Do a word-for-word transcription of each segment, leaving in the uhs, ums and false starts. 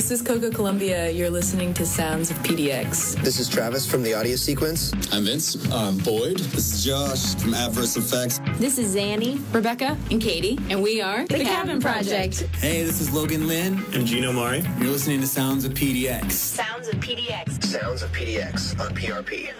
This is Coco Columbia. You're listening to Sounds of P D X. This is Travis from The Audio Sequence. I'm Vince. I'm Boyd. This is Josh from Adverse Effects. This is Zanny, Rebecca, and Katie, and we are The, the Cabin, Cabin Project. Project. Hey, this is Logan Lynn. And Gino Mari. You're listening to Sounds of P D X. Sounds of P D X. Sounds of P D X on P R P.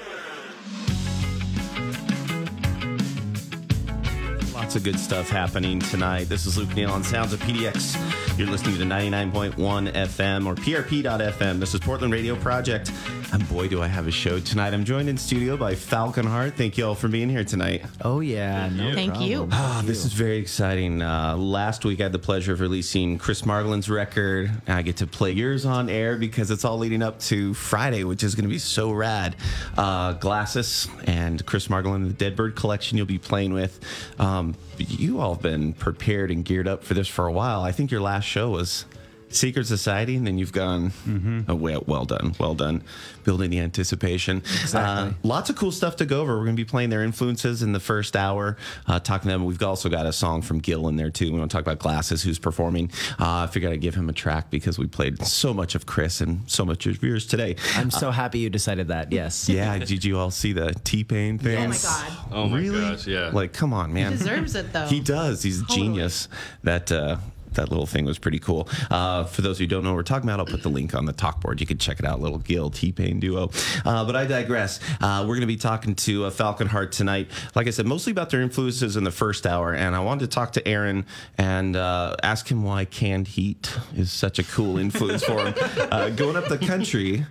Lots of good stuff happening tonight. This is Luke Neal on Sounds of P D X. You're listening to ninety-nine point one F M or P R P dot F M. This is Portland Radio Project. And boy, do I have a show tonight. I'm joined in studio by Falcon Heart. Thank you all for being here tonight. Oh, yeah. Thank no you. Thank you. Oh, this is very exciting. Uh, last week, I had the pleasure of releasing Chris Margolin's record. And I get to play yours on air because it's all leading up to Friday, which is going to be so rad. Uh, Glasses and Chris Margolin, the Dead Bird collection you'll be playing with. Um, You all have been prepared and geared up for this for a while. I think your last show was Secret Society, and then you've gone, mm-hmm. oh, well, well done, well done, building the anticipation. Exactly. Uh, lots of cool stuff to go over. We're going to be playing their influences in the first hour, uh, talking to them. We've also got a song from Gil in there, too. We want to talk about Glasses, who's performing. Uh, I figured I'd give him a track because we played so much of Chris and so much of yours today. I'm so uh, happy you decided that, yes. Yeah, did you all see the T-Pain thing? Yes. Oh, my God. Really? Oh, my gosh, yeah. Like, come on, man. He deserves it, though. He does. He's a totally. genius. That... Uh, That little thing was pretty cool. Uh, for those who don't know what we're talking about, I'll put the link on the talk board. You can check it out, little Gil T-Pain duo. Uh, but I digress. Uh, we're going to be talking to uh, Falcon Heart tonight. Like I said, mostly about their influences in the first hour. And I wanted to talk to Aaron and uh, ask him why Canned Heat is such a cool influence for him. Uh, going up the country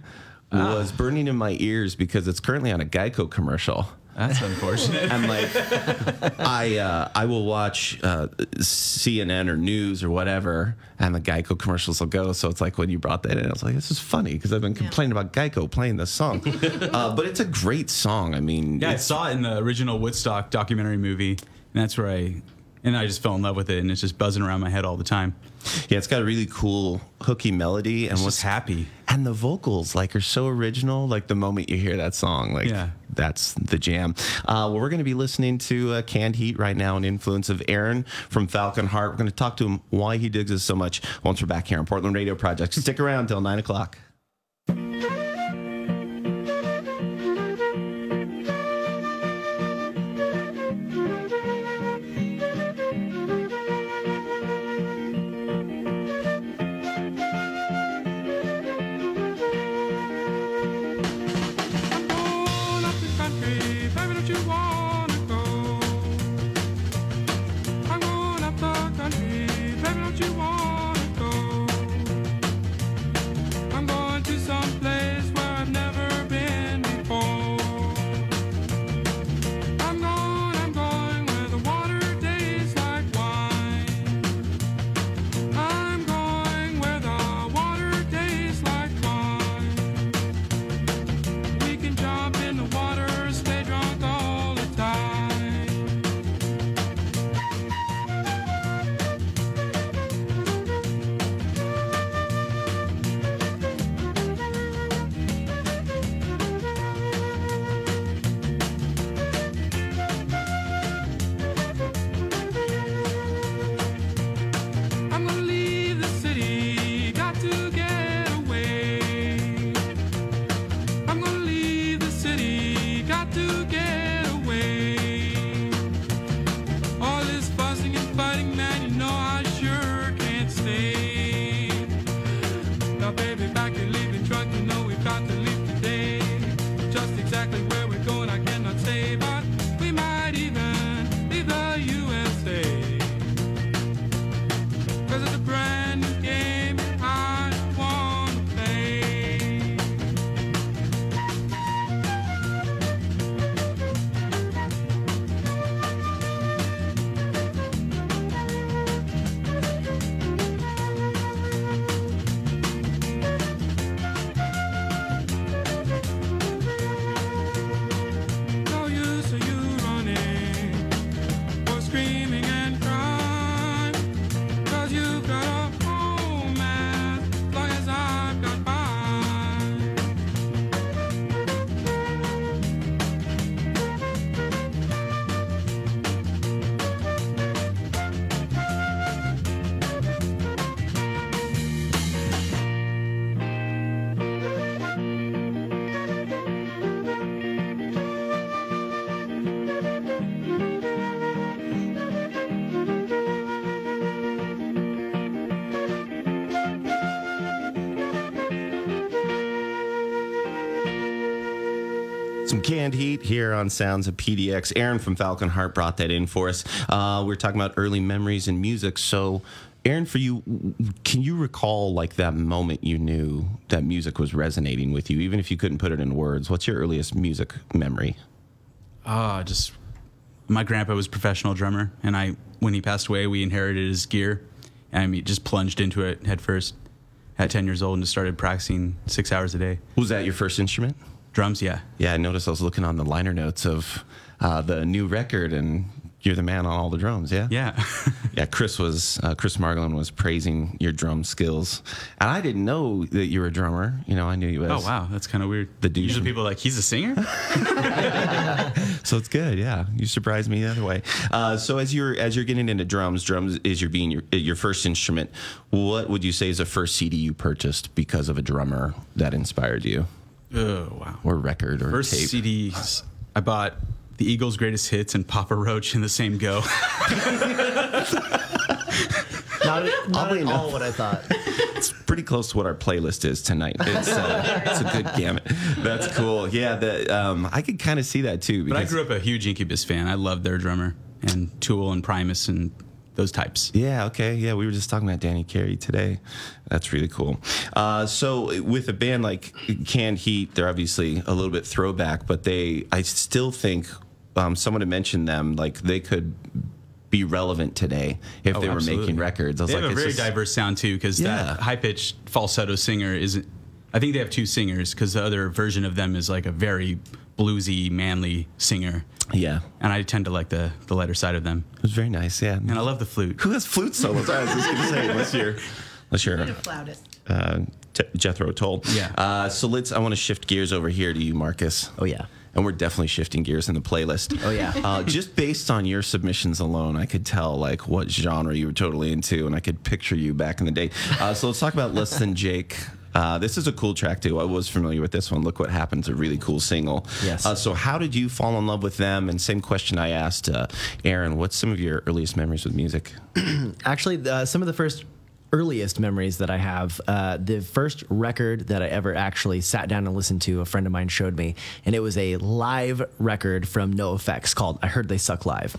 ah. was burning in my ears because it's currently on a Geico commercial. That's unfortunate. I'm like, I uh, I will watch uh, C N N or news or whatever, and the Geico commercials will go. So it's like when you brought that in, I was like, this is funny because I've been complaining yeah. about Geico playing this song. uh, but it's a great song. I mean, yeah, I saw it in the original Woodstock documentary movie, and that's where I and I just fell in love with it, and it's just buzzing around my head all the time. Yeah, it's got a really cool hooky melody, and it's what's happy. And the vocals, like, are so original. Like, the moment you hear that song, like, yeah. that's the jam. Uh, well, we're going to be listening to uh, Canned Heat right now, an influence of Aaron from Falcon Heart. We're going to talk to him why he digs us so much once we're back here on Portland Radio Project. Stick around till nine o'clock. Some Canned Heat here on Sounds of P D X. Aaron from Falcon Heart brought that in for us. Uh, we were talking about early memories and music. So, Aaron, for you, can you recall like that moment you knew that music was resonating with you, even if you couldn't put it in words? What's your earliest music memory? Ah, uh, just my grandpa was a professional drummer, and I when he passed away, we inherited his gear, and I mean, just plunged into it head first at ten years old and just started practicing six hours a day. Was that your first instrument? Drums, yeah. Yeah, I noticed I was looking on the liner notes of uh, the new record, and you're the man on all the drums, yeah? Yeah. yeah, Chris was uh, Chris Margolin was praising your drum skills, and I didn't know that you were a drummer. You know, I knew you as... Oh, wow, that's kind of weird. The dude. Usually people are like, he's a singer? So it's good, yeah. You surprised me the other way. Uh, so as you're as you're getting into drums, drums is your being your, your first instrument. What would you say is the first C D you purchased because of a drummer that inspired you? Oh, wow. Or record or first tape. First C Ds, I bought The Eagles' Greatest Hits and Papa Roach in the same go. Not at, not at all what I thought. It's pretty close to what our playlist is tonight. It's, uh, it's a good gamut. That's cool. Yeah, the, um, I could kind of see that, too. But I grew up a huge Incubus fan. I loved their drummer and Tool and Primus and... those types. Yeah, okay. Yeah, we were just talking about Danny Carey today. That's really cool. Uh, so with a band like Canned Heat, they're obviously a little bit throwback, but they, I still think um, someone had mentioned them, like they could be relevant today if oh, they were absolutely. making records. I was they like, have a it's very just, diverse sound too, because yeah. that high-pitched falsetto singer isn't, I think they have two singers, because the other version of them is like a very bluesy, manly singer. Yeah. And I tend to like the, the lighter side of them. It was very nice, yeah. And I love the flute. Who has flute solos? I was just going to say, unless you're... Unless you're a flautist. Uh, J- Jethro Tull. Yeah. Uh, so let's... I want to shift gears over here to you, Marcus. Oh, yeah. And we're definitely shifting gears in the playlist. Oh, yeah. Uh, just based on your submissions alone, I could tell, like, what genre you were totally into, and I could picture you back in the day. Uh, so let's talk about Less Than Jake. Uh, this is a cool track, too. I was familiar with this one. Look What Happened's a really cool single. Yes. Uh, so how did you fall in love with them? And same question I asked uh, Aaron, what's some of your earliest memories with music? Actually, uh, some of the first earliest memories that I have, uh, the first record that I ever actually sat down and listened to, a friend of mine showed me, and it was a live record from NoFX called I Heard They Suck Live.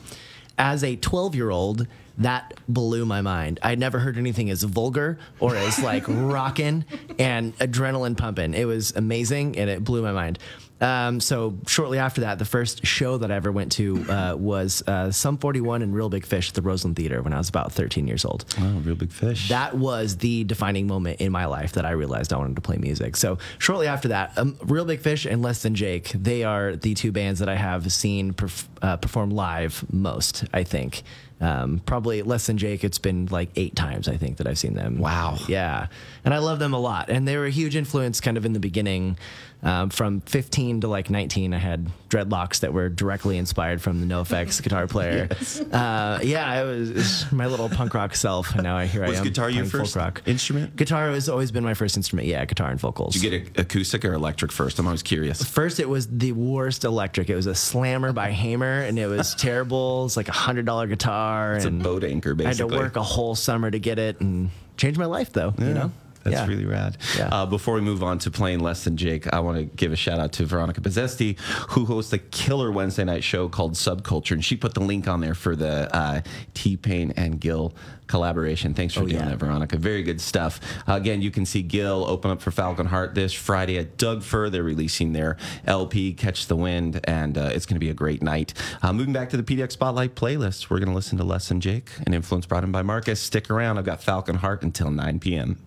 As a twelve-year-old, that blew my mind. I never heard anything as vulgar or as like rockin' and adrenaline pumping. It was amazing, and it blew my mind. Um, so shortly after that, the first show that I ever went to uh, was uh, Sum forty-one and Real Big Fish at the Roseland Theater when I was about thirteen years old. Wow, Real Big Fish. That was the defining moment in my life that I realized I wanted to play music. So shortly after that, um, Real Big Fish and Less Than Jake, they are the two bands that I have seen perf- uh, perform live most, I think. Um, probably Less Than Jake, it's been like eight times, I think, that I've seen them. Wow. Yeah. And I love them a lot. And they were a huge influence kind of in the beginning. Um, from fifteen to like nineteen, I had dreadlocks that were directly inspired from the NoFX guitar player. Yes. Uh, yeah, it was, it was my little punk rock self. And now I hear I am. Was guitar your first rock. instrument? Guitar has always been my first instrument. Yeah, guitar and vocals. Did you get a- acoustic or electric first? I'm always curious. First, it was the worst electric. It was a Slammer by Hamer, and it was terrible. It's like a hundred dollar guitar. It's and a boat anchor, basically. I had to work a whole summer to get it, and changed my life though. Yeah. You know. That's yeah. really rad. Yeah. Uh, before we move on to playing Less Than Jake, I want to give a shout out to Veronica Pozzesti, who hosts a killer Wednesday night show called Subculture, and she put the link on there for the uh, T-Pain and Gil collaboration. Thanks for oh, doing yeah. that, Veronica. Very good stuff. Uh, again, you can see Gil open up for Falcon Heart this Friday at Doug Fir. They're releasing their L P, Catch the Wind, and uh, it's going to be a great night. Uh, moving back to the P D X Spotlight playlist, we're going to listen to Less Than Jake, an influence brought in by Marcus. Stick around. I've got Falcon Heart until nine p.m.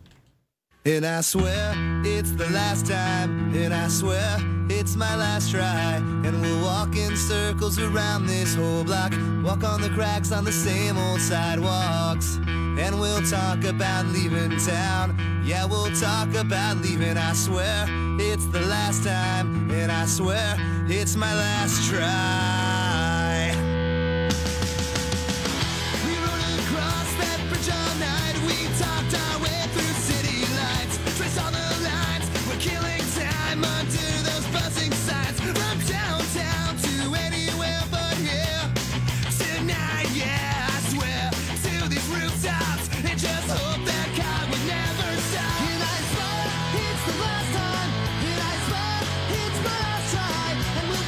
And I swear it's the last time, and I swear it's my last try. And we'll walk in circles around this whole block, walk on the cracks on the same old sidewalks. And we'll talk about leaving town, yeah, we'll talk about leaving. I swear it's the last time, and I swear it's my last try. We rode across that bridge all night, we talked our way through. Trace all the lines, we're killing time under those buzzing signs. From downtown to anywhere but here, tonight, yeah, I swear, to these rooftops, and just hope that God would never stop. And I swear, it's the last time, and I swear, it's my last try, and we'll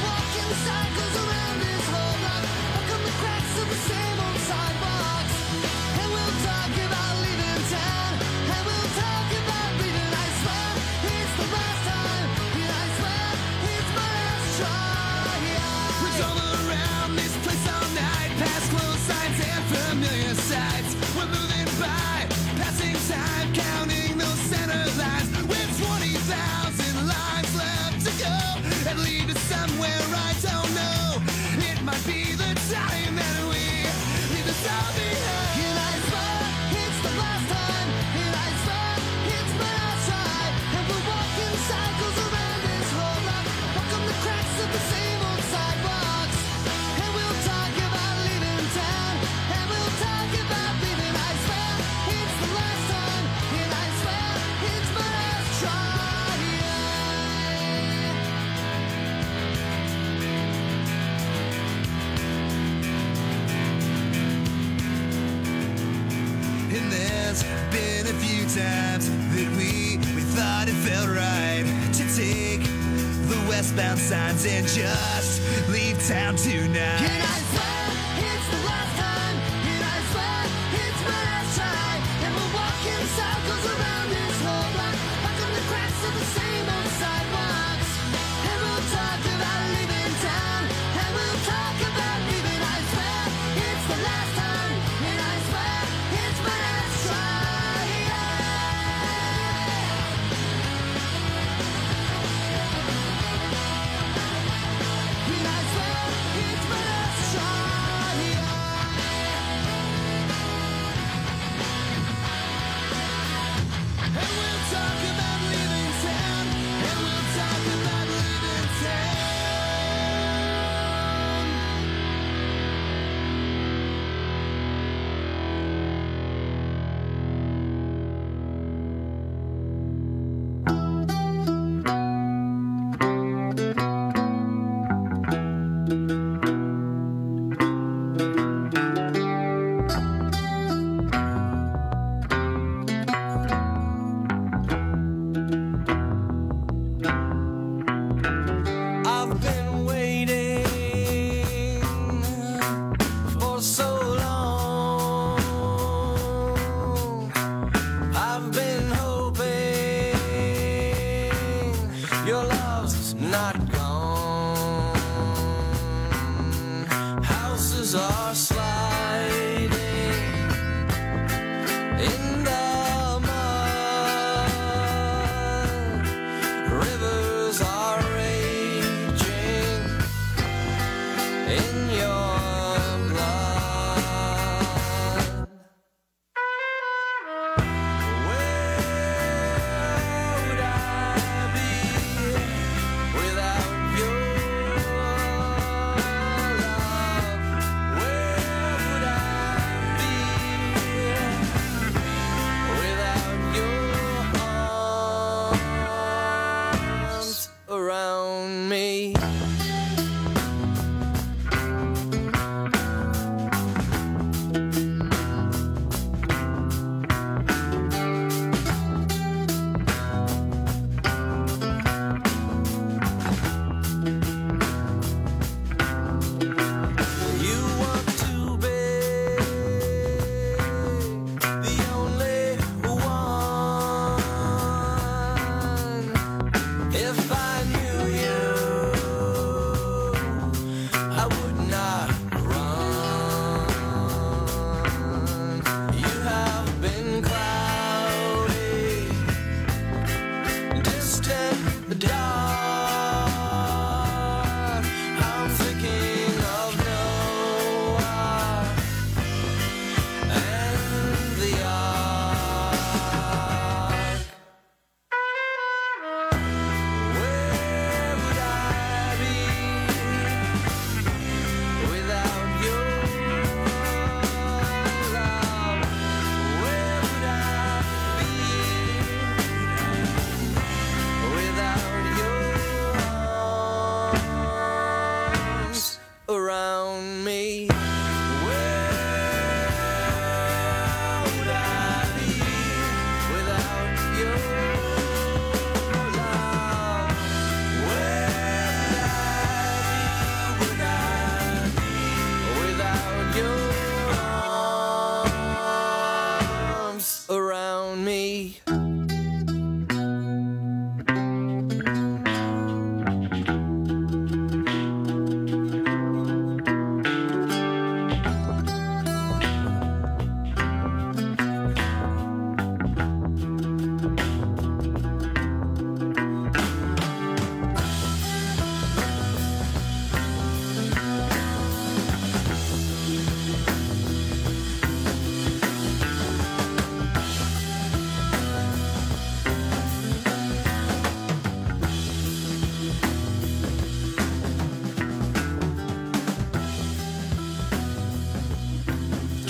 And there's been a few times that we, we thought it felt right to take the westbound signs and just leave town tonight. And I swear it's the last time, and I swear it's my last try, and we'll walk in circles around this whole block, back on the cracks of the same old sidewalks, and we'll talk about leaving town, and we'll talk about leaving. I swear it's the last time, and I swear it's my last try. And I swear it's my last try.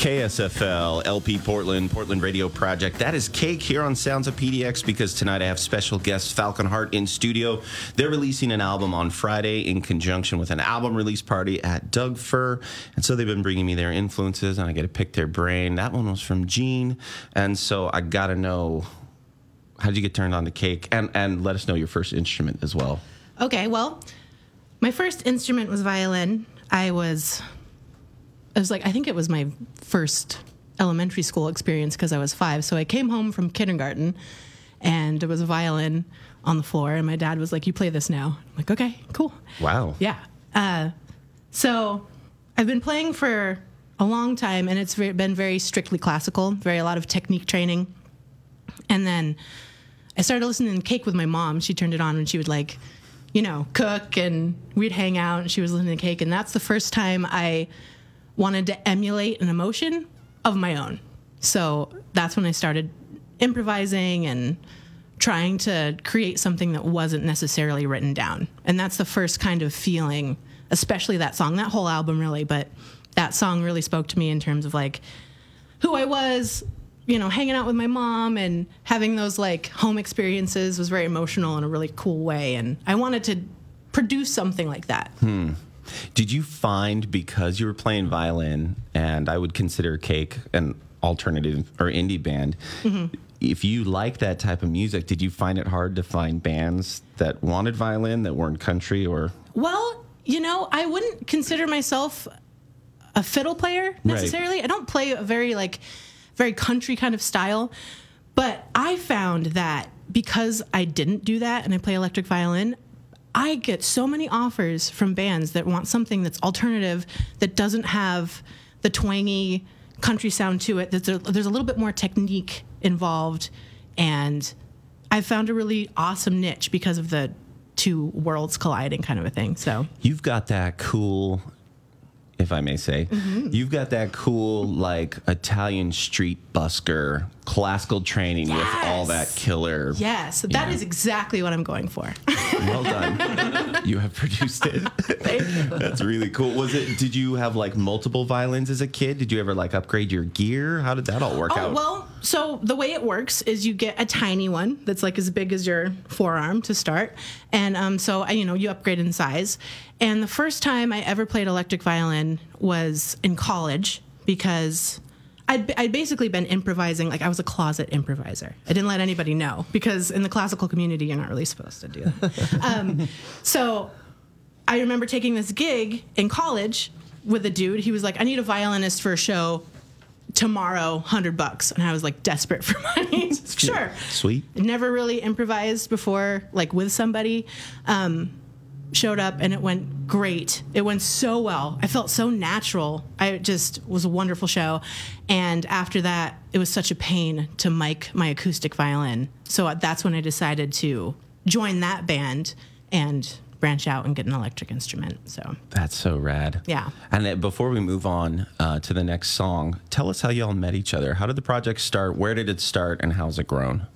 K S F L, L P Portland, Portland Radio Project. That is Cake here on Sounds of P D X, because tonight I have special guest Falcon Heart in studio. They're releasing an album on Friday in conjunction with an album release party at Doug Fir. And so they've been bringing me their influences, and I get to pick their brain. That one was from Gene. And so I got to know, how did you get turned on to Cake? And, and let us know your first instrument as well. Okay, well, my first instrument was violin. I was... I was like, I think it was my first elementary school experience because I was five. So I came home from kindergarten and there was a violin on the floor. And my dad was like, you play this now. I'm like, okay, cool. Wow. Yeah. Uh, so I've been playing for a long time, and it's very, been very strictly classical, very a lot of technique training. And then I started listening to Cake with my mom. She turned it on when she would, like, you know, cook, and we'd hang out and she was listening to Cake. And that's the first time I... wanted to emulate an emotion of my own. So that's when I started improvising and trying to create something that wasn't necessarily written down. And that's the first kind of feeling, especially that song, that whole album really, but that song really spoke to me in terms of like who I was, you know, hanging out with my mom and having those like home experiences was very emotional in a really cool way. And I wanted to produce something like that. Hmm. Did you find, because you were playing violin, and I would consider Cake an alternative or indie band, mm-hmm. if you like that type of music, did you find it hard to find bands that wanted violin that weren't country or? Well, you know, I wouldn't consider myself a fiddle player necessarily. Right. I don't play a very like very country kind of style, but I found that because I didn't do that and I play electric violin, I get so many offers from bands that want something that's alternative, that doesn't have the twangy country sound to it, that there's a little bit more technique involved. And I found a really awesome niche because of the two worlds colliding kind of a thing. So you've got that cool, if I may say, mm-hmm. you've got that cool, like, Italian street busker, classical training yes. with all that killer. Yes, that know. is exactly what I'm going for. Well done. You have produced it. Thank you. That's really cool. Was it, did you have, like, multiple violins as a kid? Did you ever, like, upgrade your gear? How did that all work oh, out? Well, so the way it works is you get a tiny one that's, like, as big as your forearm to start. And um, so, you know, you upgrade in size. And the first time I ever played electric violin was in college, because I'd, I'd basically been improvising. Like, I was a closet improviser. I didn't let anybody know, because in the classical community, you're not really supposed to do that. um, so I remember taking this gig in college with a dude. He was like, I need a violinist for a show tomorrow, one hundred bucks. And I was, like, desperate for money. Sure. Sweet. Never really improvised before, like, with somebody. Um showed up and it went great. It went so well. I felt so natural. I just it was a wonderful show. And after that, it was such a pain to mic my acoustic violin. So that's when I decided to join that band and branch out and get an electric instrument. So that's so rad. Yeah. And before we move on uh, to the next song, tell us how y'all met each other. How did the project start? Where did it start? And how's it grown?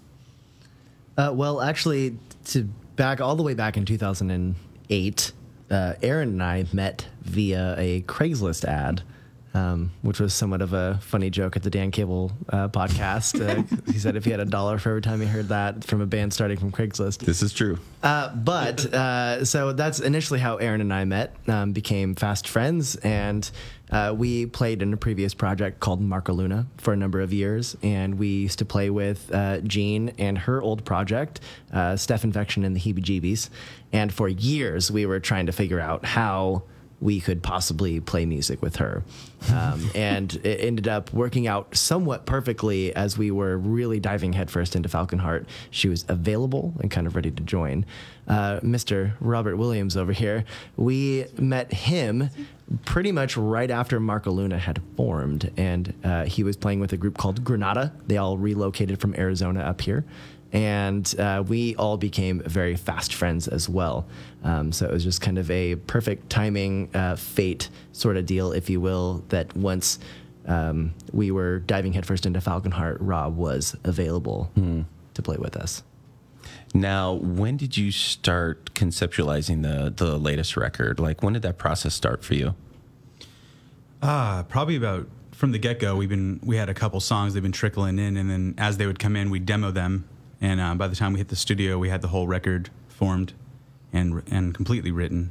Uh, well, actually, to back all the way back in two thousand eight, Uh, Aaron and I met via a Craigslist ad, um, which was somewhat of a funny joke at the Dan Cable uh, podcast. Uh, he said if he had a dollar for every time he heard that from a band starting from Craigslist. This is true. Uh, but uh, so that's initially how Aaron and I met, um, became fast friends, and uh, we played in a previous project called Marco Luna for a number of years, and we used to play with uh, Gene and her old project, uh, Staph Infection and the Heebie Jeebies. And for years, we were trying to figure out how we could possibly play music with her. Um, and it ended up working out somewhat perfectly as we were really diving headfirst into Falcon Heart. She was available and kind of ready to join. Uh, Mister Robert Williams over here, we met him pretty much right after Marco Luna had formed. And uh, he was playing with a group called Granada. They all relocated from Arizona up here. And uh, we all became very fast friends as well. Um, so it was just kind of a perfect timing, uh, fate sort of deal, if you will, that once um, we were diving headfirst into Falcon Heart, Rob was available mm. to play with us. Now, when did you start conceptualizing the, the latest record? Like, when did that process start for you? Uh, probably about from the get-go, we've been we had a couple songs they've been trickling in, and then as they would come in, we'd demo them. And uh, by the time we hit the studio, we had the whole record formed and and completely written.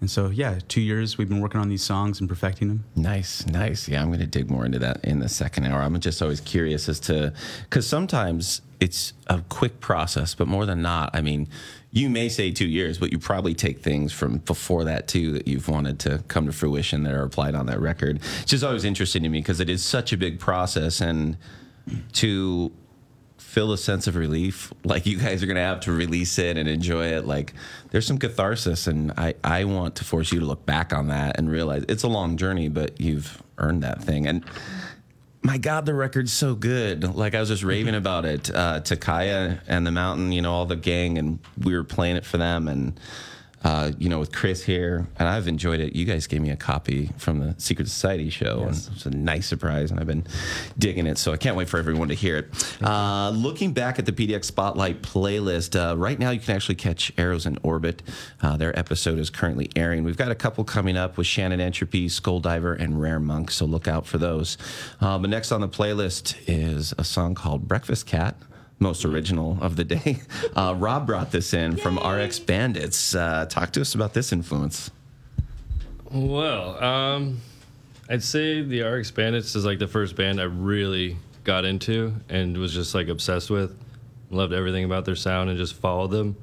And so, yeah, two years we've been working on these songs and perfecting them. Nice, nice. Yeah, I'm going to dig more into that in the second hour. I'm just always curious as to, because sometimes it's a quick process, but more than not, I mean, you may say two years, but you probably take things from before that, too, that you've wanted to come to fruition that are applied on that record. It's just always interesting to me because it is such a big process, and to feel a sense of relief like you guys are going to have to release it and enjoy it, like there's some catharsis, and I, I want to force you to look back on that and realize it's a long journey, but you've earned that thing. And my God, the record's so good. Like I was just raving about it uh, to Kaya and the Mountain, you know, all the gang, and we were playing it for them, and uh, you know, with Chris here, and I've enjoyed it. You guys gave me a copy from the Secret Society show, yes. And it was a nice surprise, and I've been digging it, so I can't wait for everyone to hear it. Uh, looking back at the P D X Spotlight playlist, uh, right now you can actually catch Arrows in Orbit. Uh, their episode is currently airing. We've got a couple coming up with Shannon Entropy, Skull Diver, and Rare Monk, so look out for those. Uh, but next on the playlist is a song called Breakfast Cat. Most original of the day. Uh, Rob brought this in Yay. From R X Bandits. Uh, talk to us about this influence. Well, um, I'd say the R X Bandits is like the first band I really got into and was just like obsessed with. Loved everything about their sound and just followed them.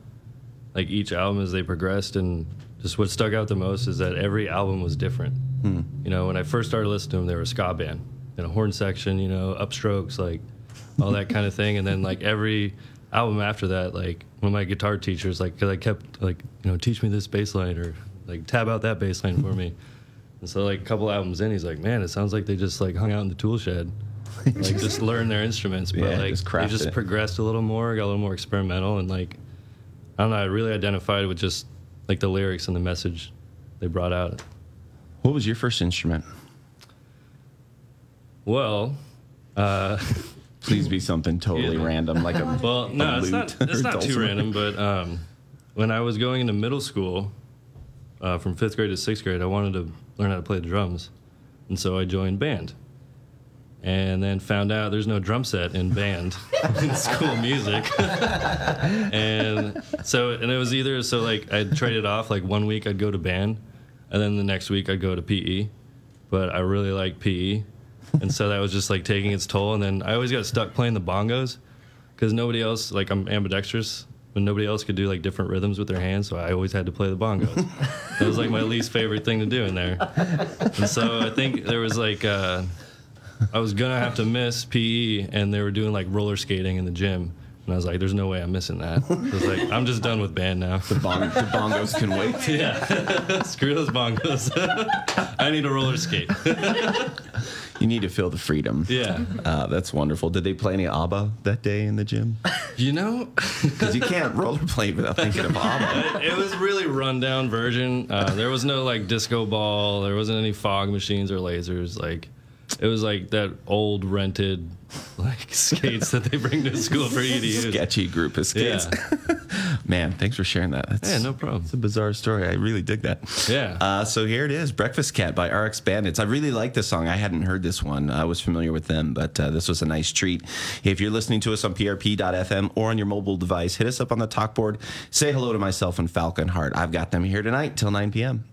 Like each album as they progressed, and just what stuck out the most is that every album was different. Hmm. You know, when I first started listening to them, they were a ska band. And a horn section, you know, upstrokes, like all that kind of thing, and then like every album after that, like when my guitar teachers, like, because I kept like, you know, teach me this bass line or like tab out that bass line for me, and so like a couple albums in, he's like, man, it sounds like they just like hung out in the tool shed, like just learn their instruments, but yeah, like just they just it. Progressed a little more, got a little more experimental, and like I don't know, I really identified with just like the lyrics and the message they brought out. What was your first instrument? Well, uh. Please be something totally yeah. random, like a well, no, a it's not. It's not too random. But um, when I was going into middle school, uh, from fifth grade to sixth grade, I wanted to learn how to play the drums, and so I joined band, and then found out there's no drum set in band in school music, and so and it was either so like I'd trade it off, like one week I'd go to band, and then the next week I'd go to P E, but I really liked P E. And so that was just, like, taking its toll. And then I always got stuck playing the bongos because nobody else, like, I'm ambidextrous, but nobody else could do, like, different rhythms with their hands, so I always had to play the bongos. That was, like, my least favorite thing to do in there. And so I think there was, like, uh, I was going to have to miss P E, and they were doing, like, roller skating in the gym. And I was like, there's no way I'm missing that. I was like, I'm just done with band now. The, bong- the bongos can wait. Yeah. Screw those bongos. I need a roller skate. You need to feel the freedom. Yeah. Uh, that's wonderful. Did they play any ABBA that day in the gym? You know? Because you can't rollerblade without thinking of ABBA. It, it was really rundown version. Uh, there was no, like, disco ball. There wasn't any fog machines or lasers, like... It was like that old rented like skates that they bring to school for you to use. Sketchy group of skates. Yeah. Man, thanks for sharing that. That's, yeah, no problem. It's a bizarre story. I really dig that. Yeah. Uh, so here it is, Breakfast Cat by R X Bandits. I really like this song. I hadn't heard this one. I was familiar with them, but uh, this was a nice treat. If you're listening to us on P R P dot F M or on your mobile device, hit us up on the talk board. Say hello to myself and Falcon Heart. I've got them here tonight till nine p.m.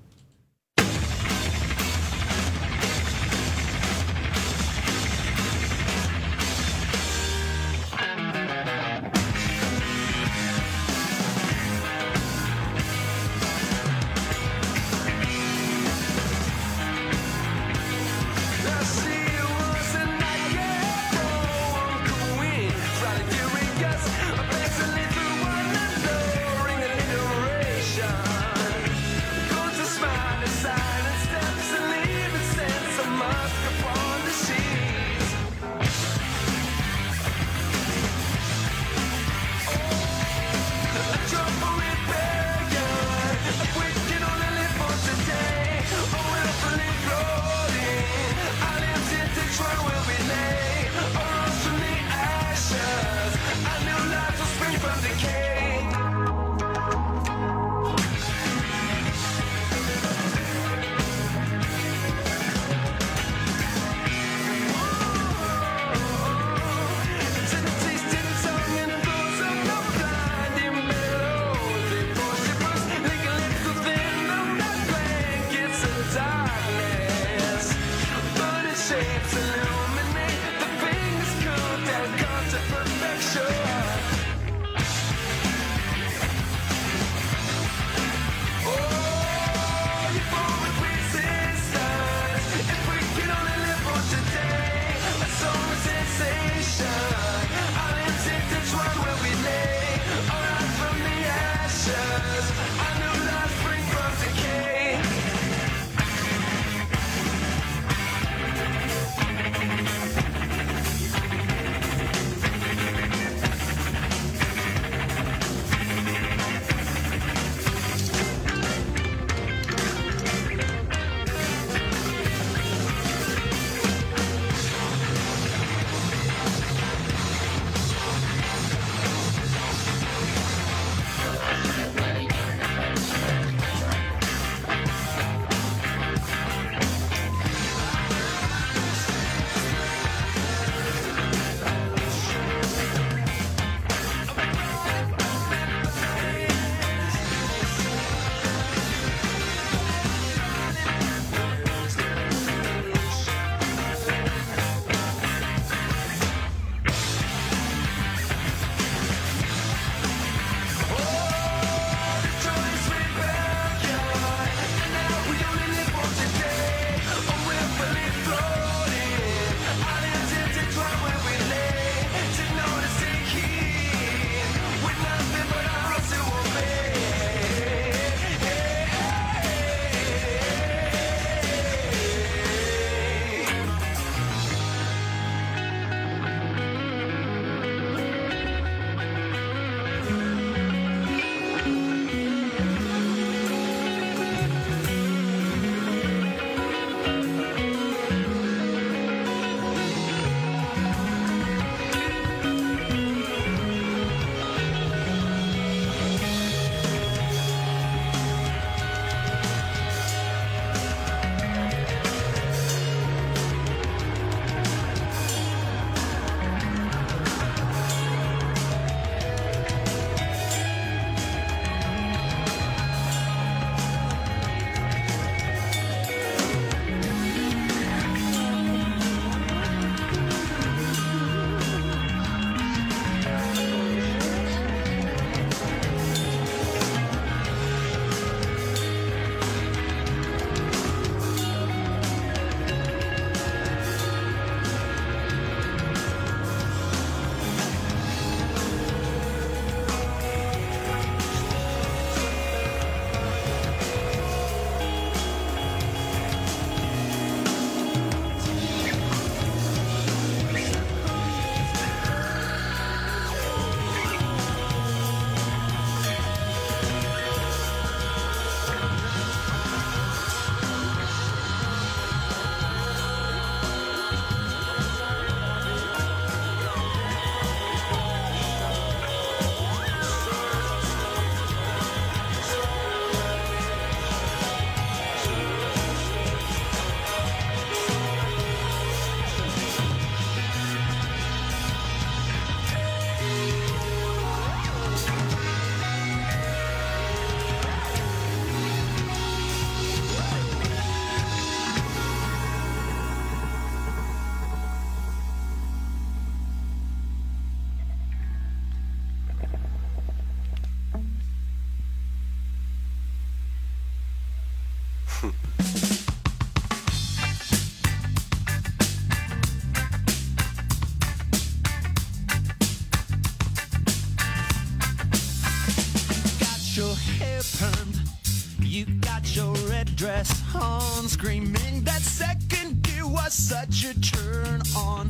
Dress on, screaming that second gear was such a turn on.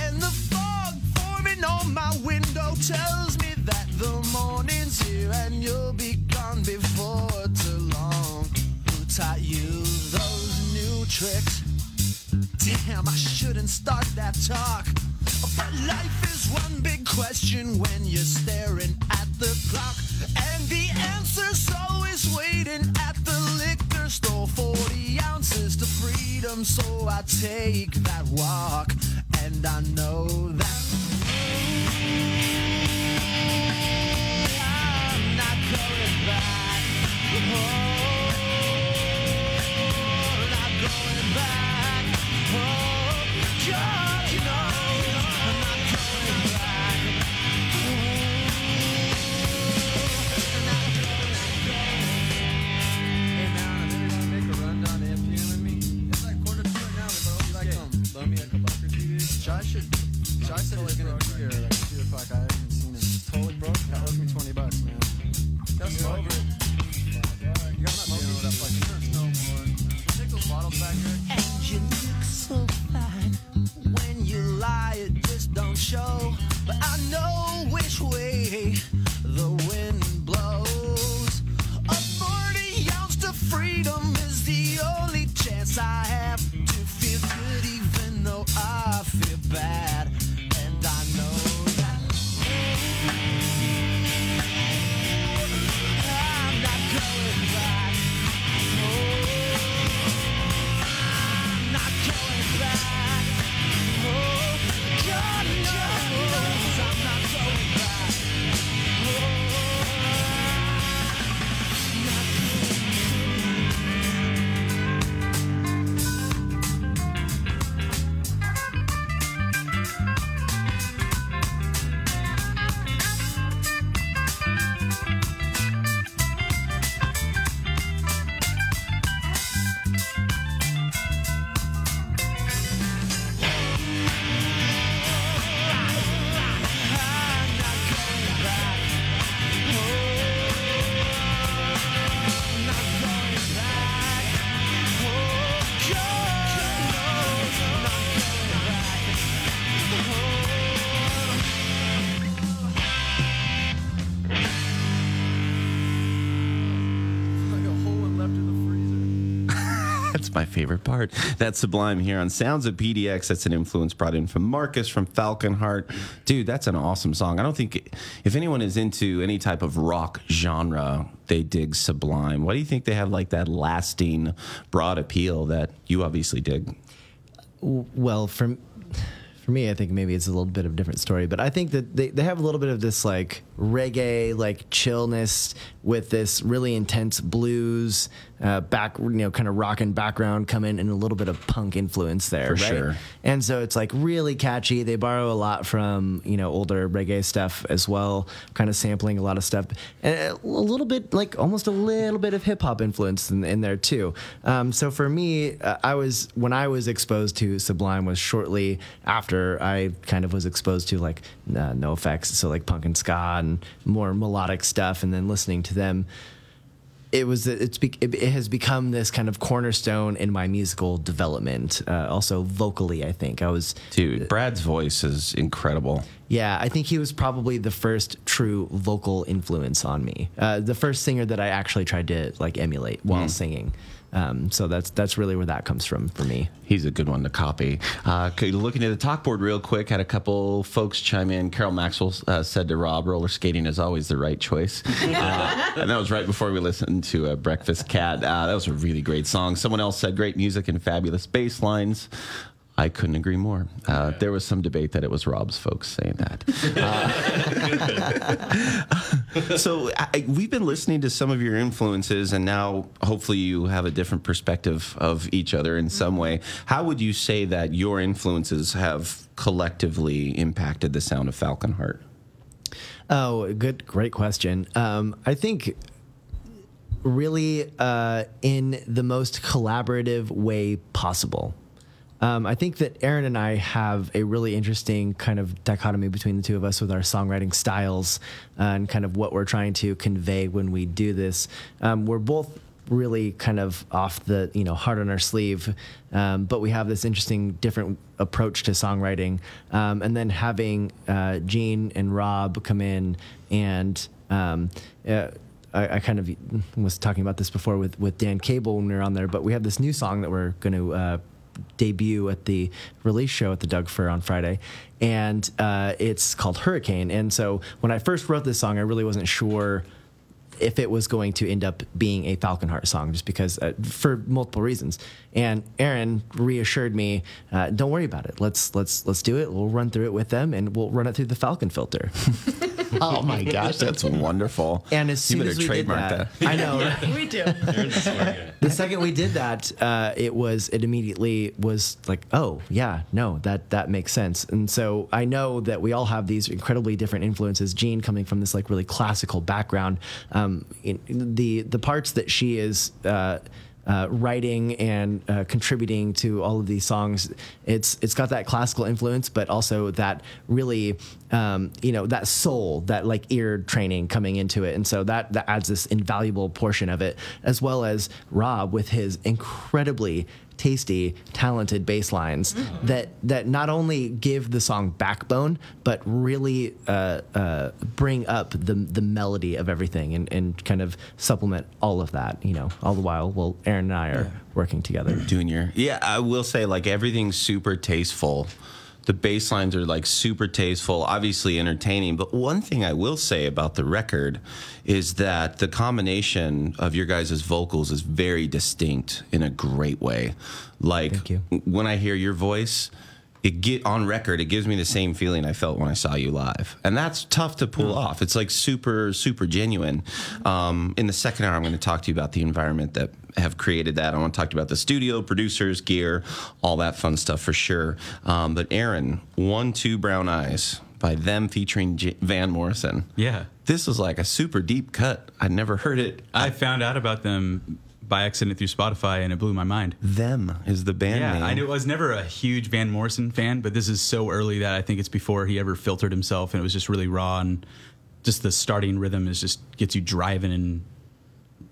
And the fog forming on my window tells me that the morning's here and you'll be gone before too long. Who taught you those new tricks? Damn, I shouldn't start that talk. But life is one big question when you're staring at the clock. And the answer's always waiting at the liquor store. Forty ounces to freedom, so I take that walk. And I know that I'm not going back. Oh, not going back. Oh, God, you know I'm not going back. I should So I said he was gonna be here like two o'clock. I haven't even seen him. He's totally broke. That owes me twenty bucks, man. That's you over it. You got smoking it up like there's no more. Take those bottles back here. And you look so fine. When you lie, it just don't show. But I know which way the wind blows. A forty ounce to freedom is the only chance I have to feel good, even though I feel bad. And I know that I'm not going back. No, I'm not going back. Oh, God knows I'm not going back. My favorite part. That's Sublime here on Sounds of P D X. That's an influence brought in from Marcus from Falcon Heart. Dude, that's an awesome song. I don't think if anyone is into any type of rock genre, they dig Sublime. Why do you think they have like that lasting broad appeal that you obviously dig? Well, for, for me, I think maybe it's a little bit of a different story, but I think that they, they have a little bit of this like reggae, like chillness with this really intense blues Uh, back, you know, kind of rockin' background come in and a little bit of punk influence there, for right? Sure. And so it's like really catchy. They borrow a lot from, you know, older reggae stuff as well, kind of sampling a lot of stuff. And a little bit, like almost a little bit of hip hop influence in, in there too. Um, so for me, uh, I was, when I was exposed to Sublime was shortly after I kind of was exposed to like uh, NoFX, so like punk and ska and more melodic stuff, and then listening to them. It was it's it has become this kind of cornerstone in my musical development. Uh, also vocally, I think I was. Dude, Brad's voice is incredible. Yeah, I think he was probably the first true vocal influence on me. Uh, the first singer that I actually tried to like emulate while mm. singing. Um, so that's that's really where that comes from for me. He's a good one to copy. Uh, looking at the talk board real quick, had a couple folks chime in. Carol Maxwell uh, said to Rob, roller skating is always the right choice. Uh, and that was right before we listened to uh, Breakfast Cat. Uh, that was a really great song. Someone else said great music and fabulous bass lines. I couldn't agree more. Uh, yeah. There was some debate that it was Rob's folks saying that. uh, so I, we've been listening to some of your influences, and now hopefully you have a different perspective of each other in some way. How would you say that your influences have collectively impacted the sound of Falcon Heart? Oh, good, great question. Um, I think... really uh, in the most collaborative way possible. Um, I think that Aaron and I have a really interesting kind of dichotomy between the two of us with our songwriting styles uh, and kind of what we're trying to convey when we do this. Um, we're both really kind of off the, you know, heart on our sleeve, um, but we have this interesting different approach to songwriting. Um, and then having uh, Gene and Rob come in and... Um, uh, I, I kind of was talking about this before with, with Dan Cable when we were on there, but we have this new song that we're going to uh, debut at the release show at the Doug Fir on Friday, and uh, it's called Hurricane. And so when I first wrote this song, I really wasn't sure if it was going to end up being a Falcon Heart song, just because uh, for multiple reasons. And Aaron reassured me, uh, don't worry about it. Let's let's let's do it. We'll run through it with them, and we'll run it through the Falcon filter. Oh my gosh, that's wonderful! And as soon you better as we trademark did that, that, I know yeah, we do. The second we did that, uh, it was it immediately was like, oh yeah, no, that that makes sense. And so I know that we all have these incredibly different influences. Gene coming from this like really classical background, um, in, the the parts that she is. Uh, uh, writing and uh, contributing to all of these songs. It's it's got that classical influence, but also that really um, you know, that soul, that like ear training coming into it, and so that that adds this invaluable portion of it, as well as Rob with his incredibly tasty, talented bass lines mm. that that not only give the song backbone, but really uh, uh, bring up the the melody of everything and, and kind of supplement all of that, you know, all the while while Aaron and I are yeah. working together. Doing your... Yeah, I will say, like, everything's super tasteful. The bass lines are, like, super tasteful, obviously entertaining. But one thing I will say about the record is that the combination of your guys' vocals is very distinct in a great way. Like, when I hear your voice... It get on record, it gives me the same feeling I felt when I saw you live. And that's tough to pull off. It's like super, super genuine. Um, in the second hour, I'm going to talk to you about the environment that have created that. I want to talk to you about the studio, producers, gear, all that fun stuff for sure. Um, but Aaron, One, Two Brown Eyes by them featuring J- Van Morrison. Yeah. This was like a super deep cut. I'd never heard it. I, I found out about them by accident through Spotify, and it blew my mind. Them is the band yeah, name. Yeah, I knew, I was never a huge Van Morrison fan, but this is so early that I think it's before he ever filtered himself, and it was just really raw, and just the starting rhythm is just gets you driving and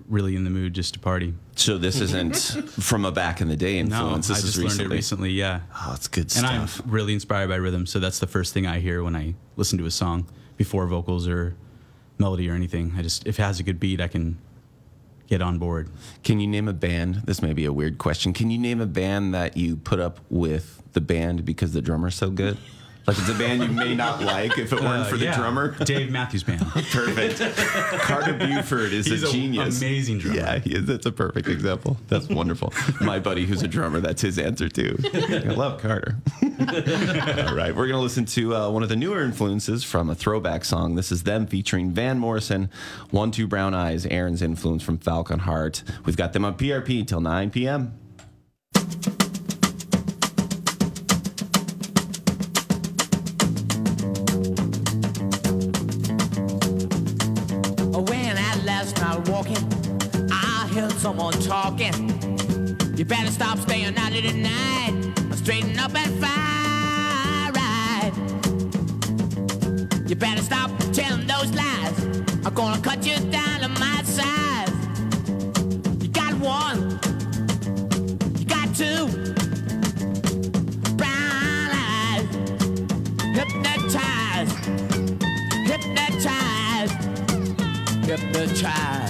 really in the mood just to party. So this isn't from a back in the day influence. No, this I just is learned recently. it recently, yeah. Oh, it's good stuff. And I'm really inspired by rhythm, so that's the first thing I hear when I listen to a song, before vocals or melody or anything. I just, if it has a good beat, I can... get on board. Can you name a band? This may be a weird question. Can you name a band that you put up with the band because the drummer's so good? Like, it's a band you may not like if it weren't uh, for the yeah. drummer. Dave Matthews Band. Perfect. Carter Buford is He's a genius. He's an amazing drummer. Yeah, he is. That's a perfect example. That's wonderful. My buddy who's a drummer, that's his answer, too. I love Carter. All right, we're going to listen to uh, one of the newer influences from a throwback song. This is them featuring Van Morrison, One, Two Brown Eyes, Aaron's influence from Falcon Heart. We've got them on P R P until nine p.m. Someone talking. You better stop staying out of the night. Straighten up and fire right. You better stop telling those lies. I'm gonna cut you down to my size. You got one. You got two. Brown eyes. Hypnotized. Hypnotized. Hypnotized.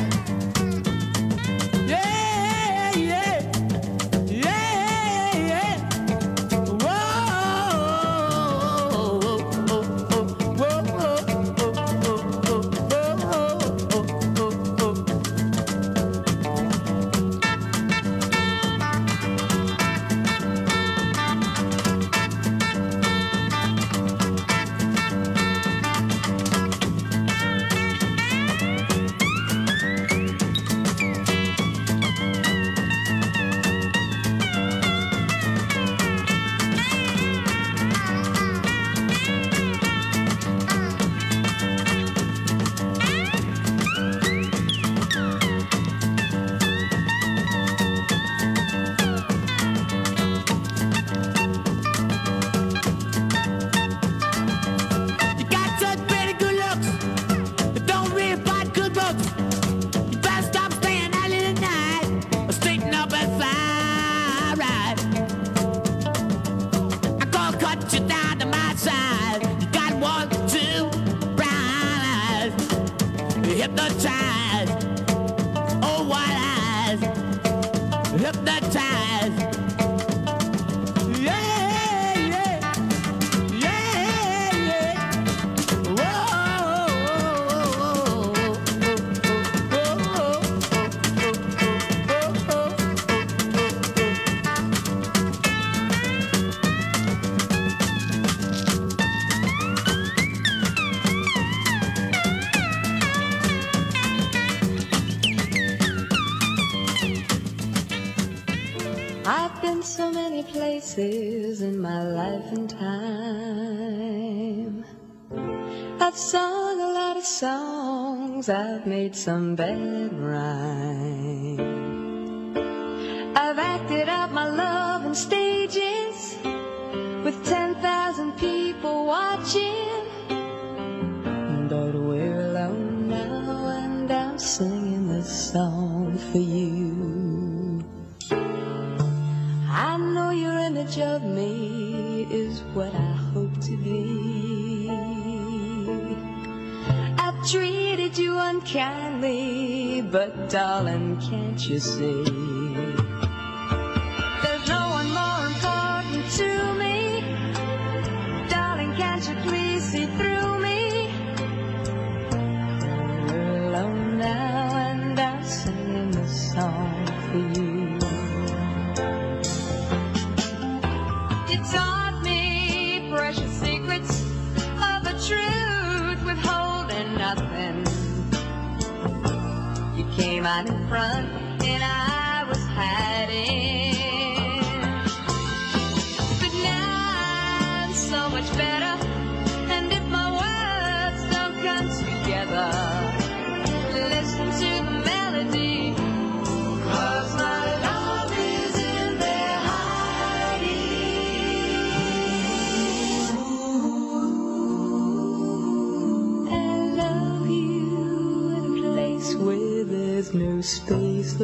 In my life and time, I've sung a lot of songs, I've made some bad rhyme. song for you. I know your image of me is what I hope to be. I've treated you unkindly, but darling, can't you see? There's no one more important to me. Darling, can't you please see through me? We're alone now and I'm singing this song for you. Taught me precious secrets of a truth withholding nothing. You came out in front and I was hiding. But now I'm so much better, and if my words don't come together, listen to the melody, 'cause my there's no space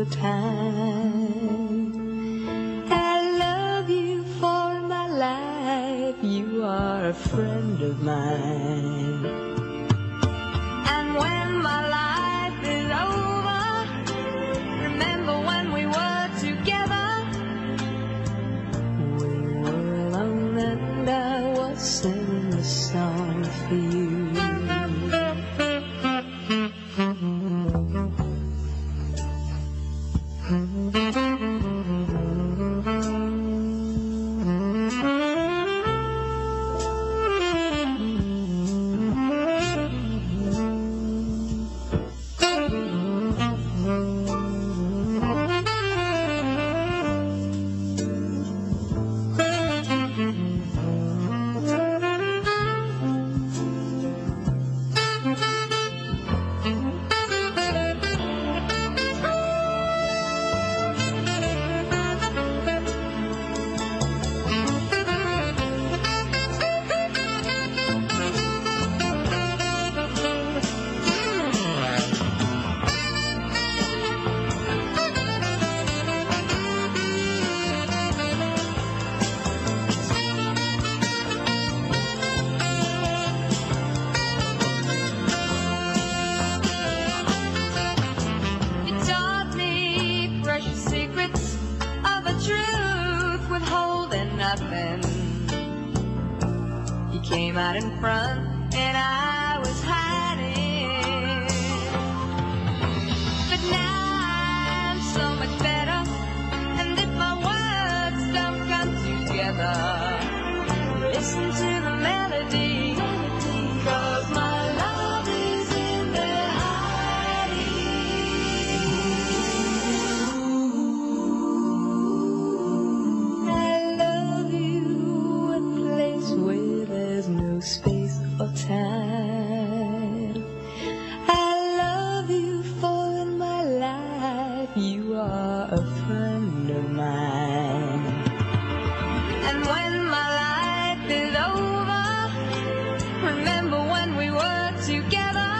or time. I love you for my life. You are a friend of mine. And when my life is over, remember when we were together.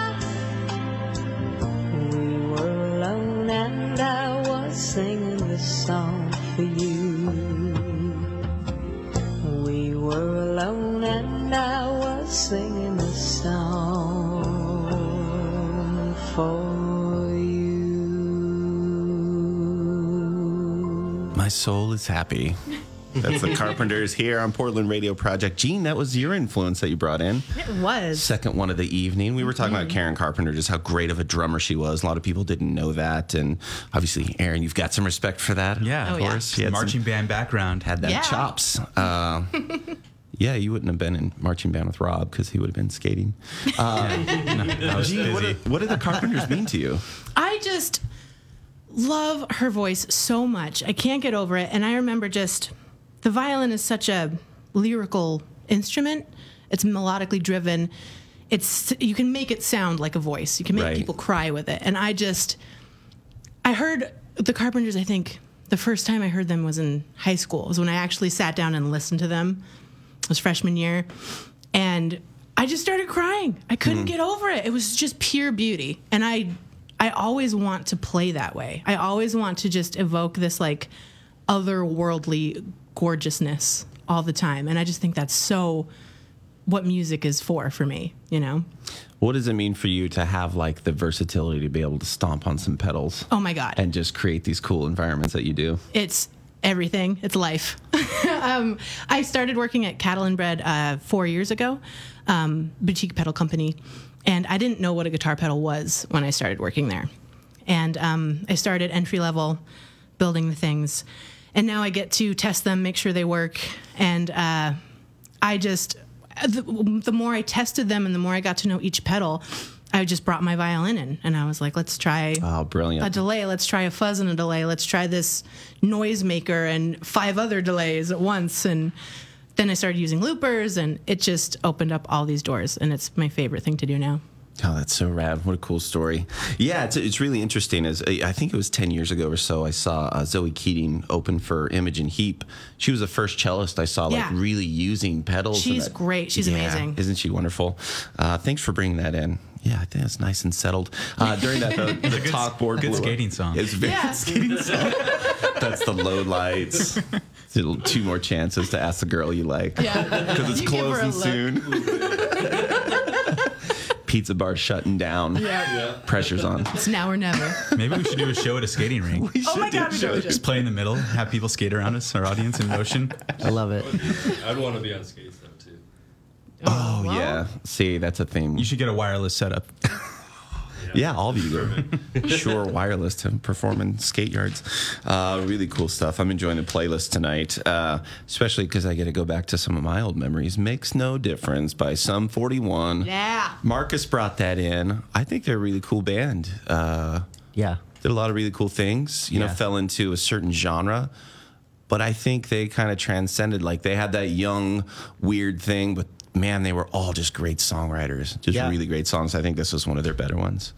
We were alone and I was singing a song for you. Happy. That's the Carpenters here on Portland Radio Project. Gene, that was your influence that you brought in. It was. Second one of the evening. We were talking mm-hmm. about Karen Carpenter, just how great of a drummer she was. A lot of people didn't know that. And obviously, Aaron, you've got some respect for that. Yeah, oh, of course. Yeah. Marching some, band background. Had that yeah. chops. Uh, yeah, you wouldn't have been in marching band with Rob because he would have been skating. Uh, no, no, Gene, what, did, what did the Carpenters mean to you? I just... love her voice so much. I can't get over it. And I remember just, the violin is such a lyrical instrument. It's melodically driven. It's, you can make it sound like a voice. You can make right. people cry with it. And I just, I heard the Carpenters, I think, the first time I heard them was in high school. It was when I actually sat down and listened to them. It was freshman year. And I just started crying. I couldn't mm. get over it. It was just pure beauty. And I I always want to play that way. I always want to just evoke this like otherworldly gorgeousness all the time. And I just think that's so what music is for, for me, you know? What does it mean for you to have like the versatility to be able to stomp on some pedals? Oh my God. And just create these cool environments that you do? It's everything. It's life. um, I started working at Cattle and Bread uh, four years ago, um, boutique pedal company. And I didn't know what a guitar pedal was when I started working there. And um, I started entry level, building the things. And now I get to test them, make sure they work. And uh, I just, the, the more I tested them and the more I got to know each pedal, I just brought my violin in. And I was like, let's try oh, brilliant. a delay. Let's try a fuzz and a delay. Let's try this noisemaker and five other delays at once. And then I started using loopers, and it just opened up all these doors, and it's my favorite thing to do now. Oh, that's so rad. What a cool story. Yeah, it's, it's really interesting. As I think it was ten years ago or so, I saw uh, Zoe Keating open for Imogen Heap. She was the first cellist I saw like yeah. really using pedals. She's that, great. She's yeah, amazing. Isn't she wonderful? Uh, thanks for bringing that in. Yeah, I think that's nice and settled. Uh, during that, the, the good, talk board. Good skating song. It's very yeah. skating song. That's the low lights. Two more chances to ask the girl you like. Yeah. Because it's you closing soon. Pizza bar shutting down. Yeah. yeah. Pressure's on. It's now or never. Maybe we should do a show at a skating rink. We oh my God, we should. Just play in the middle, have people skate around us, our audience in motion. I love it. I'd want to be on skates though too. Oh, oh well. yeah. See, that's a thing. You should get a wireless setup. Yeah, all of you are sure wireless to perform in skate yards. Uh, really cool stuff. I'm enjoying the playlist tonight, uh, especially because I get to go back to some of my old memories. Makes No Difference by Sum forty-one. Yeah. Marcus brought that in. I think they're a really cool band. Uh, yeah. Did a lot of really cool things. You yeah. know, fell into a certain genre. But I think they kind of transcended. Like, they had that young, weird thing, but man, they were all just great songwriters, just yeah. really great songs. I think this was one of their better ones.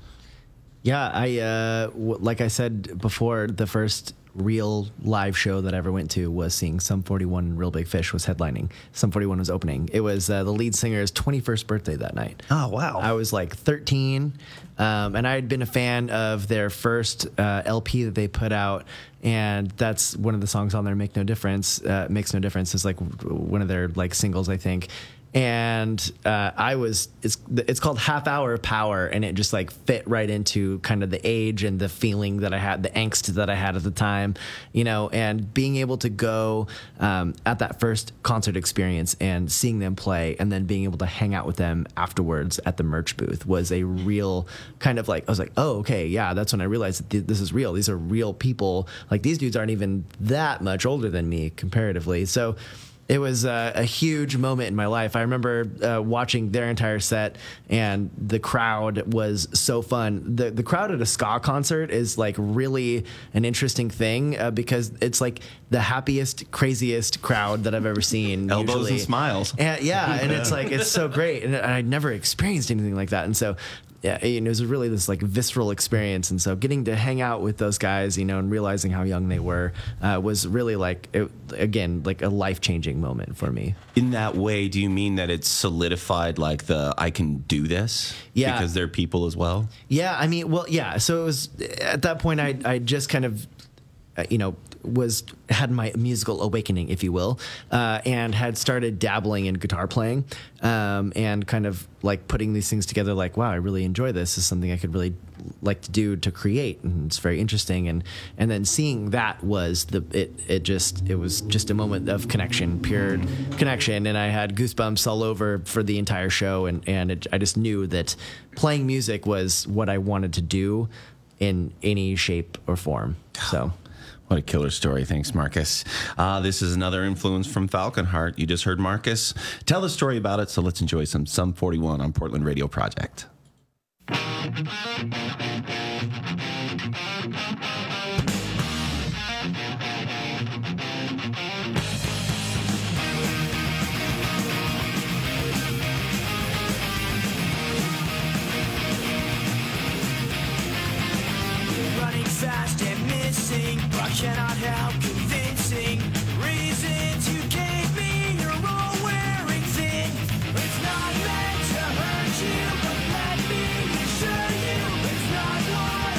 Yeah, I uh, w- like I said before, the first real live show that I ever went to was seeing Sum forty-one. Real Big Fish was headlining. Sum forty-one was opening. It was uh, the lead singer's twenty-first birthday that night. Oh, wow. I was like thirteen, um, and I had been a fan of their first uh, L P that they put out, and that's one of the songs on there, Make No Difference. Uh, Makes No Difference is like one of their like singles, I think. And uh, I was, it's, it's called Half Hour Power, and it just like fit right into kind of the age and the feeling that I had, the angst that I had at the time, you know, and being able to go um, at that first concert experience and seeing them play and then being able to hang out with them afterwards at the merch booth was a real kind of like, I was like, oh, okay, yeah, that's when I realized that th- this is real. These are real people. Like, these dudes aren't even that much older than me comparatively. So it was uh, a huge moment in my life. I remember uh, watching their entire set, and the crowd was so fun. The the crowd at a ska concert is like really an interesting thing uh, because it's like the happiest, craziest crowd that I've ever seen. Elbows usually. And smiles. And, yeah, and it's like, it's so great. And I'd never experienced anything like that. And so yeah, it was really this like visceral experience. And so getting to hang out with those guys, you know, and realizing how young they were uh, was really like, it, again, like a life-changing moment for me. In that way, do you mean that it's solidified like the, I can do this? Yeah. Because they're people as well? Yeah, I mean, well, yeah. So it was, at that point, I I just kind of, uh, you know, was had my musical awakening, if you will, uh, and had started dabbling in guitar playing um, and kind of like putting these things together like, wow, I really enjoy this. This is something I could really like to do to create, and it's very interesting. And and then seeing that was the it it just it was just a moment of connection, pure connection, and I had goosebumps all over for the entire show, and, and it, I just knew that playing music was what I wanted to do in any shape or form. So what a killer story. Thanks, Marcus. Uh, this is another influence from Falcon Heart. You just heard Marcus tell the story about it, so let's enjoy some Sum forty-one on Portland Radio Project. I cannot help convincing reasons you gave me. You're all wearing thin. It's not meant to hurt you, but let me assure you it's not what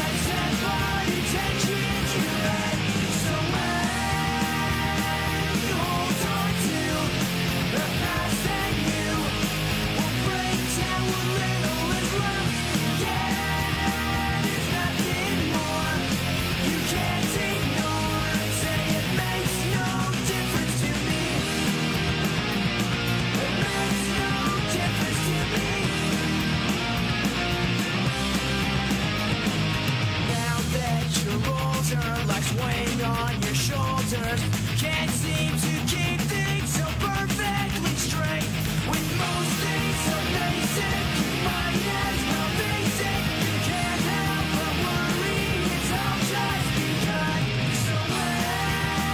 deserve. Can't seem to keep things so perfectly straight. With most things so basic, you might as well face it. You can't help but worry, it's all just begun. So when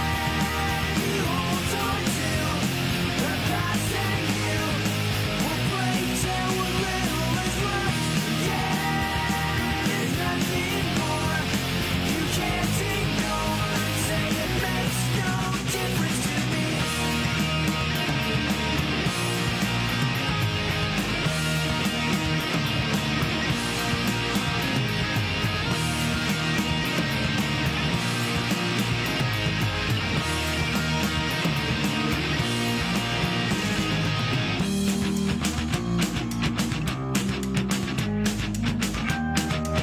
you hold on to the past and you will play till a little is left. Yeah, there's nothing more you can't ignore. Say it makes no difference to me. It makes no difference to me. It makes no difference to me. It makes no difference to me. It makes no difference. So when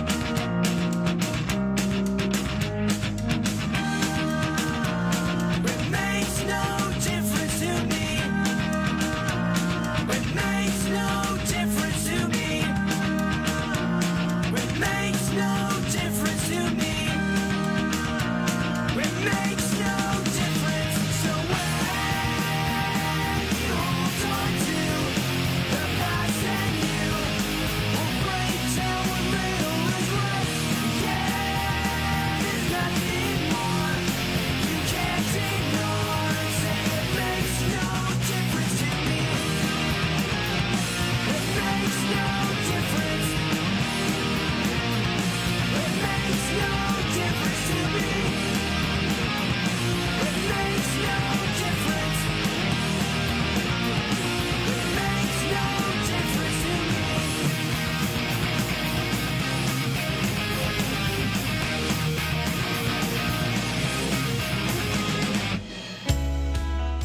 you hold on to the past and you will break till a little is left. Yeah, there's nothing more you can't ignore. Say it makes no difference to me. It makes no difference. It makes no difference to me. It makes no difference. It makes no difference to me.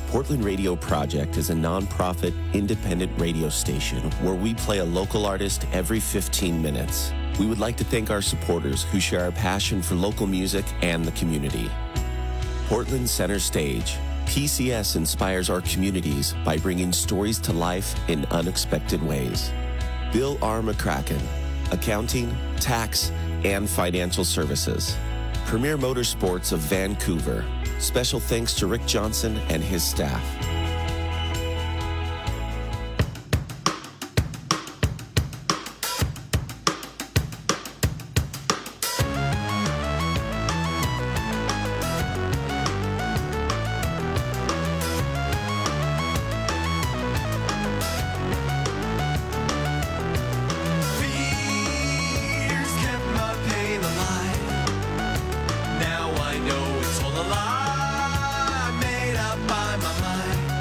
Portland Radio Project is a nonprofit, independent radio station where we play a local artist every fifteen minutes. We would like to thank our supporters who share our passion for local music and the community. Portland Center Stage. P C S inspires our communities by bringing stories to life in unexpected ways. Bill R. McCracken, Accounting, Tax, and Financial Services. Premier Motorsports of Vancouver. Special thanks to Rick Johnson and his staff. Fears kept my pain alive. Now I know it's all a lie, made up by my mind.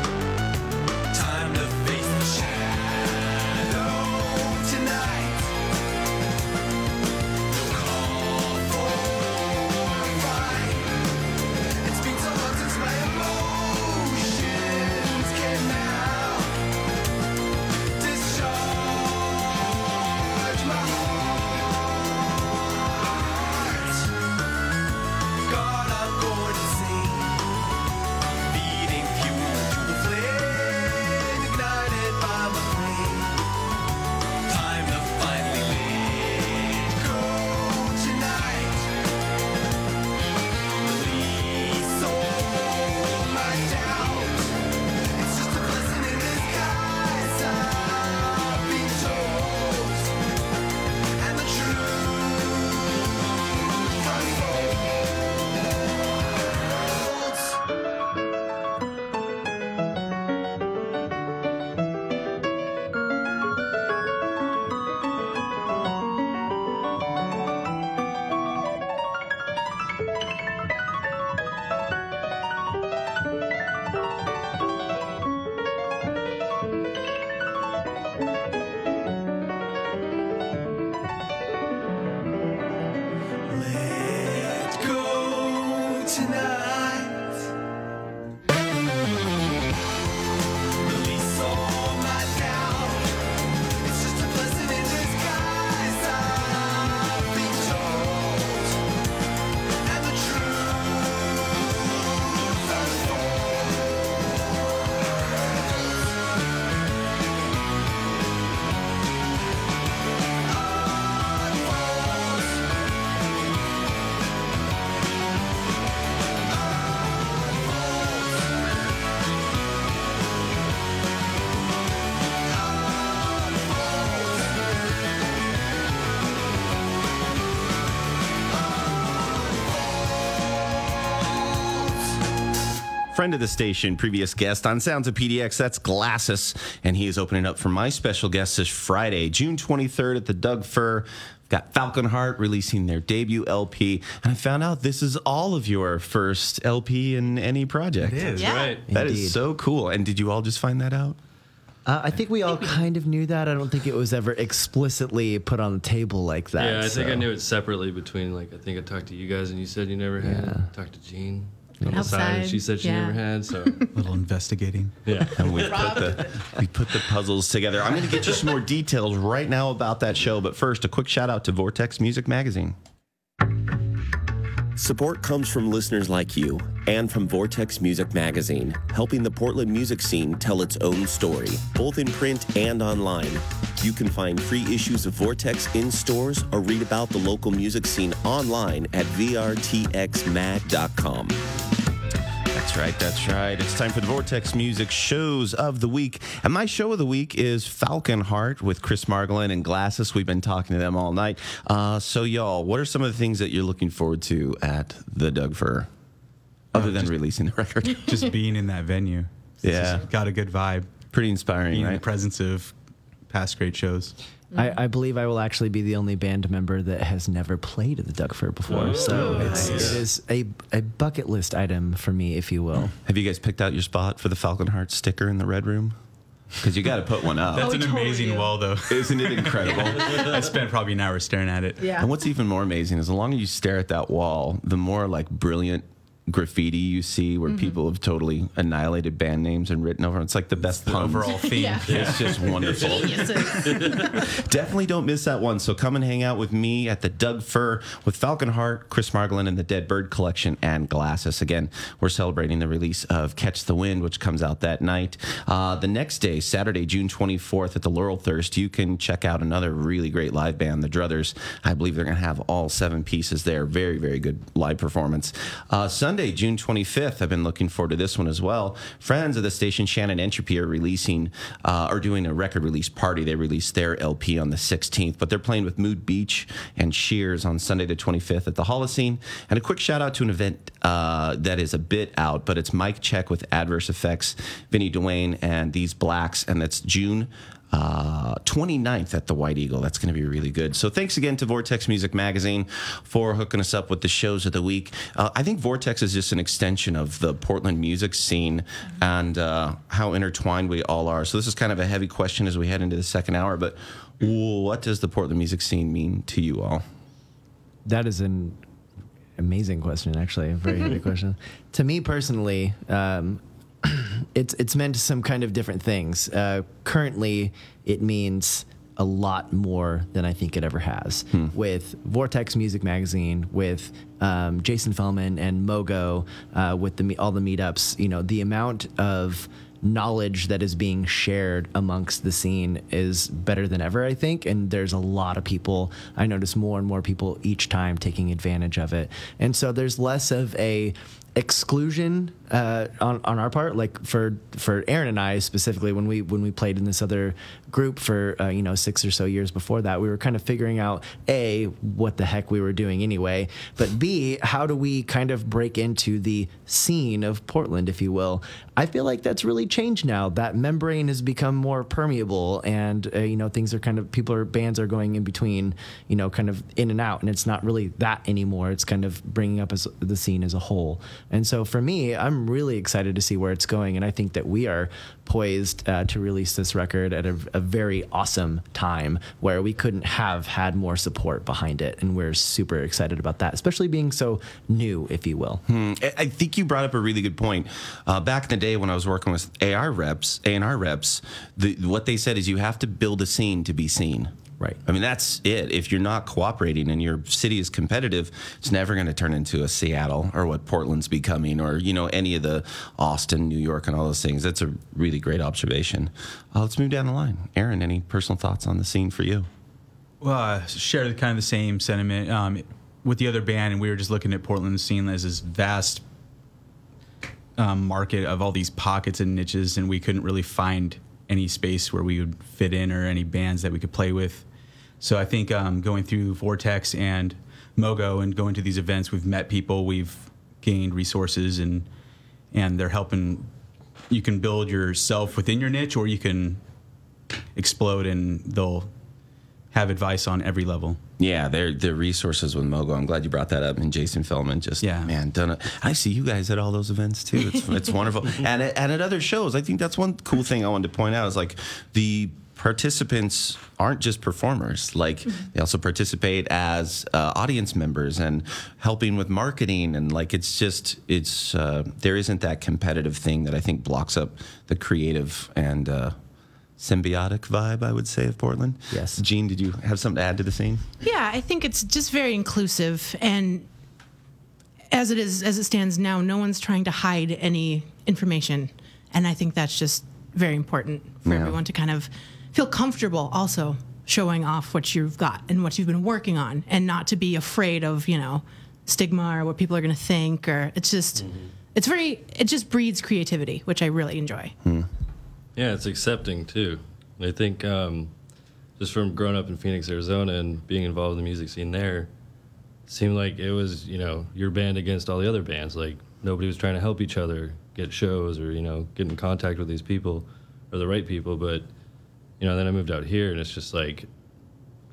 friend of the station, previous guest on Sounds of P D X, that's Glasses, and he is opening up for my special guest this Friday, June twenty-third at the Doug Fir. Got Falcon Heart releasing their debut L P, and I found out this is all of your first L P in any project. It is, yeah. Right. That Indeed. Is so cool. And did you all just find that out? Uh, I think we all kind of knew that. I don't think it was ever explicitly put on the table like that. Yeah, I so. think I knew it separately between, like, I think I talked to you guys, and you said you never had. Yeah. I talked to Gene. On the side, she said she yeah. never had, so a little investigating. Yeah, and we put the we put the puzzles together. I'm going to get you some more details right now about that show, but first, a quick shout out to Vortex Music Magazine. Support comes from listeners like you, and from Vortex Music Magazine, helping the Portland music scene tell its own story, both in print and online. You can find free issues of Vortex in stores or read about the local music scene online at V R T X mag dot com. That's right, that's right. It's time for the Vortex Music Shows of the Week. And my show of the week is Falcon Heart with Chris Margolin and Glasses. We've been talking to them all night. Uh, so, y'all, what are some of the things that you're looking forward to at the Doug Fir, other oh, than just, releasing the record? Just being in that venue. Yeah. Got a good vibe. Pretty inspiring, being right? In the presence of past great shows. I, I believe I will actually be the only band member that has never played at the Doug Fir before. Oh, so nice. it's, it is a, a bucket list item for me, if you will. Have you guys picked out your spot for the Falcon Heart sticker in the Red Room? Because you got to put one up. That's oh, an amazing you. wall, though. Isn't it incredible? I spent probably an hour staring at it. Yeah. And what's even more amazing is the longer you stare at that wall, the more like brilliant graffiti you see where mm-hmm. people have totally annihilated band names and written over. It's like the best the puns. Overall theme. Yeah. Yeah. It's just wonderful. Definitely don't miss that one. So come and hang out with me at the Doug Fir with Falcon Heart, Chris Margolin, and the Dead Bird Collection, and Glasses. Again, we're celebrating the release of Catch the Wind, which comes out that night. Uh, the next day, Saturday, June twenty-fourth at the Laurel Thirst, you can check out another really great live band, the Druthers. I believe they're going to have all seven pieces there. Very, very good live performance. Uh, Sunday, June twenty-fifth, I've been looking forward to this one as well. Friends of the station, Shannon Entropy, are releasing uh, or doing a record release party. They released their L P on the sixteenth, but they're playing with Mood Beach and Shears on Sunday the twenty-fifth at the Holocene. And a quick shout out to an event uh, that is a bit out, but it's Mike Check with Adverse Effects, Vinny Duane, and These Blacks, and that's June Uh, twenty-ninth at the White Eagle. That's going to be really good. So thanks again to Vortex Music Magazine for hooking us up with the shows of the week. Uh, I think Vortex is just an extension of the Portland music scene and uh, how intertwined we all are. So this is kind of a heavy question as we head into the second hour, but ooh, what does the Portland music scene mean to you all? That is an amazing question, actually. A very heavy question. To me personally, um, It's it's meant some kind of different things. Uh, currently, it means a lot more than I think it ever has. Hmm. With Vortex Music Magazine, with um, Jason Fellman and Mogo, uh, with the all the meetups, you know, the amount of knowledge that is being shared amongst the scene is better than ever, I think, and there's a lot of people. I notice more and more people each time taking advantage of it. And so there's less of a exclusion uh, on on our part, like for for Aaron and I specifically, when we when we played in this other group for uh, you know six or so years before that, we were kind of figuring out A, what the heck we were doing anyway, but B, how do we kind of break into the scene of Portland, if you will. I feel like that's really changed now. That membrane has become more permeable, and uh, you know things are kind of people are bands are going in between, you know, kind of in and out, and it's not really that anymore. It's kind of bringing up as the scene as a whole. And so for me, I'm really excited to see where it's going. And I think that we are poised uh, to release this record at a, a very awesome time where we couldn't have had more support behind it. And we're super excited about that, especially being so new, if you will. Hmm. I think you brought up a really good point. Uh, back in the day when I was working with A R reps, A and R reps, the, what they said is you have to build a scene to be seen. Right. I mean, that's it. If you're not cooperating and your city is competitive, it's never going to turn into a Seattle or what Portland's becoming, or, you know, any of the Austin, New York, and all those things. That's a really great observation. Uh, let's move down the line. Aaron, any personal thoughts on the scene for you? Well, I share kind of the same sentiment um, with the other band, and we were just looking at Portland's scene as this vast um, market of all these pockets and niches, and we couldn't really find any space where we would fit in or any bands that we could play with. So I think um, going through Vortex and Mogo and going to these events, we've met people, we've gained resources, and and they're helping. You can build yourself within your niche, or you can explode and they'll have advice on every level. Yeah, they're the resources with Mogo. I'm glad you brought that up. And Jason Feldman, just yeah. man, done it. I see you guys at all those events too. It's it's wonderful. And at, and at other shows, I think that's one cool thing I wanted to point out is like the participants aren't just performers. Like they also participate as uh, audience members and helping with marketing. And like it's just it's uh, there isn't that competitive thing that I think blocks up the creative and. Uh, symbiotic vibe, I would say, of Portland. Yes. Gene, did you have something to add to the scene? Yeah, I think it's just very inclusive, and as it is, as it stands now, no one's trying to hide any information, and I think that's just very important for yeah. everyone to kind of feel comfortable also showing off what you've got and what you've been working on, and not to be afraid of, you know, stigma or what people are going to think, or it's just, mm-hmm. it's very, it just breeds creativity, which I really enjoy. Hmm. Yeah, it's accepting, too. I think um, just from growing up in Phoenix, Arizona, and being involved in the music scene there, it seemed like it was, you know, your band against all the other bands. Like, nobody was trying to help each other get shows or, you know, get in contact with these people or the right people. But, you know, then I moved out here, and it's just like,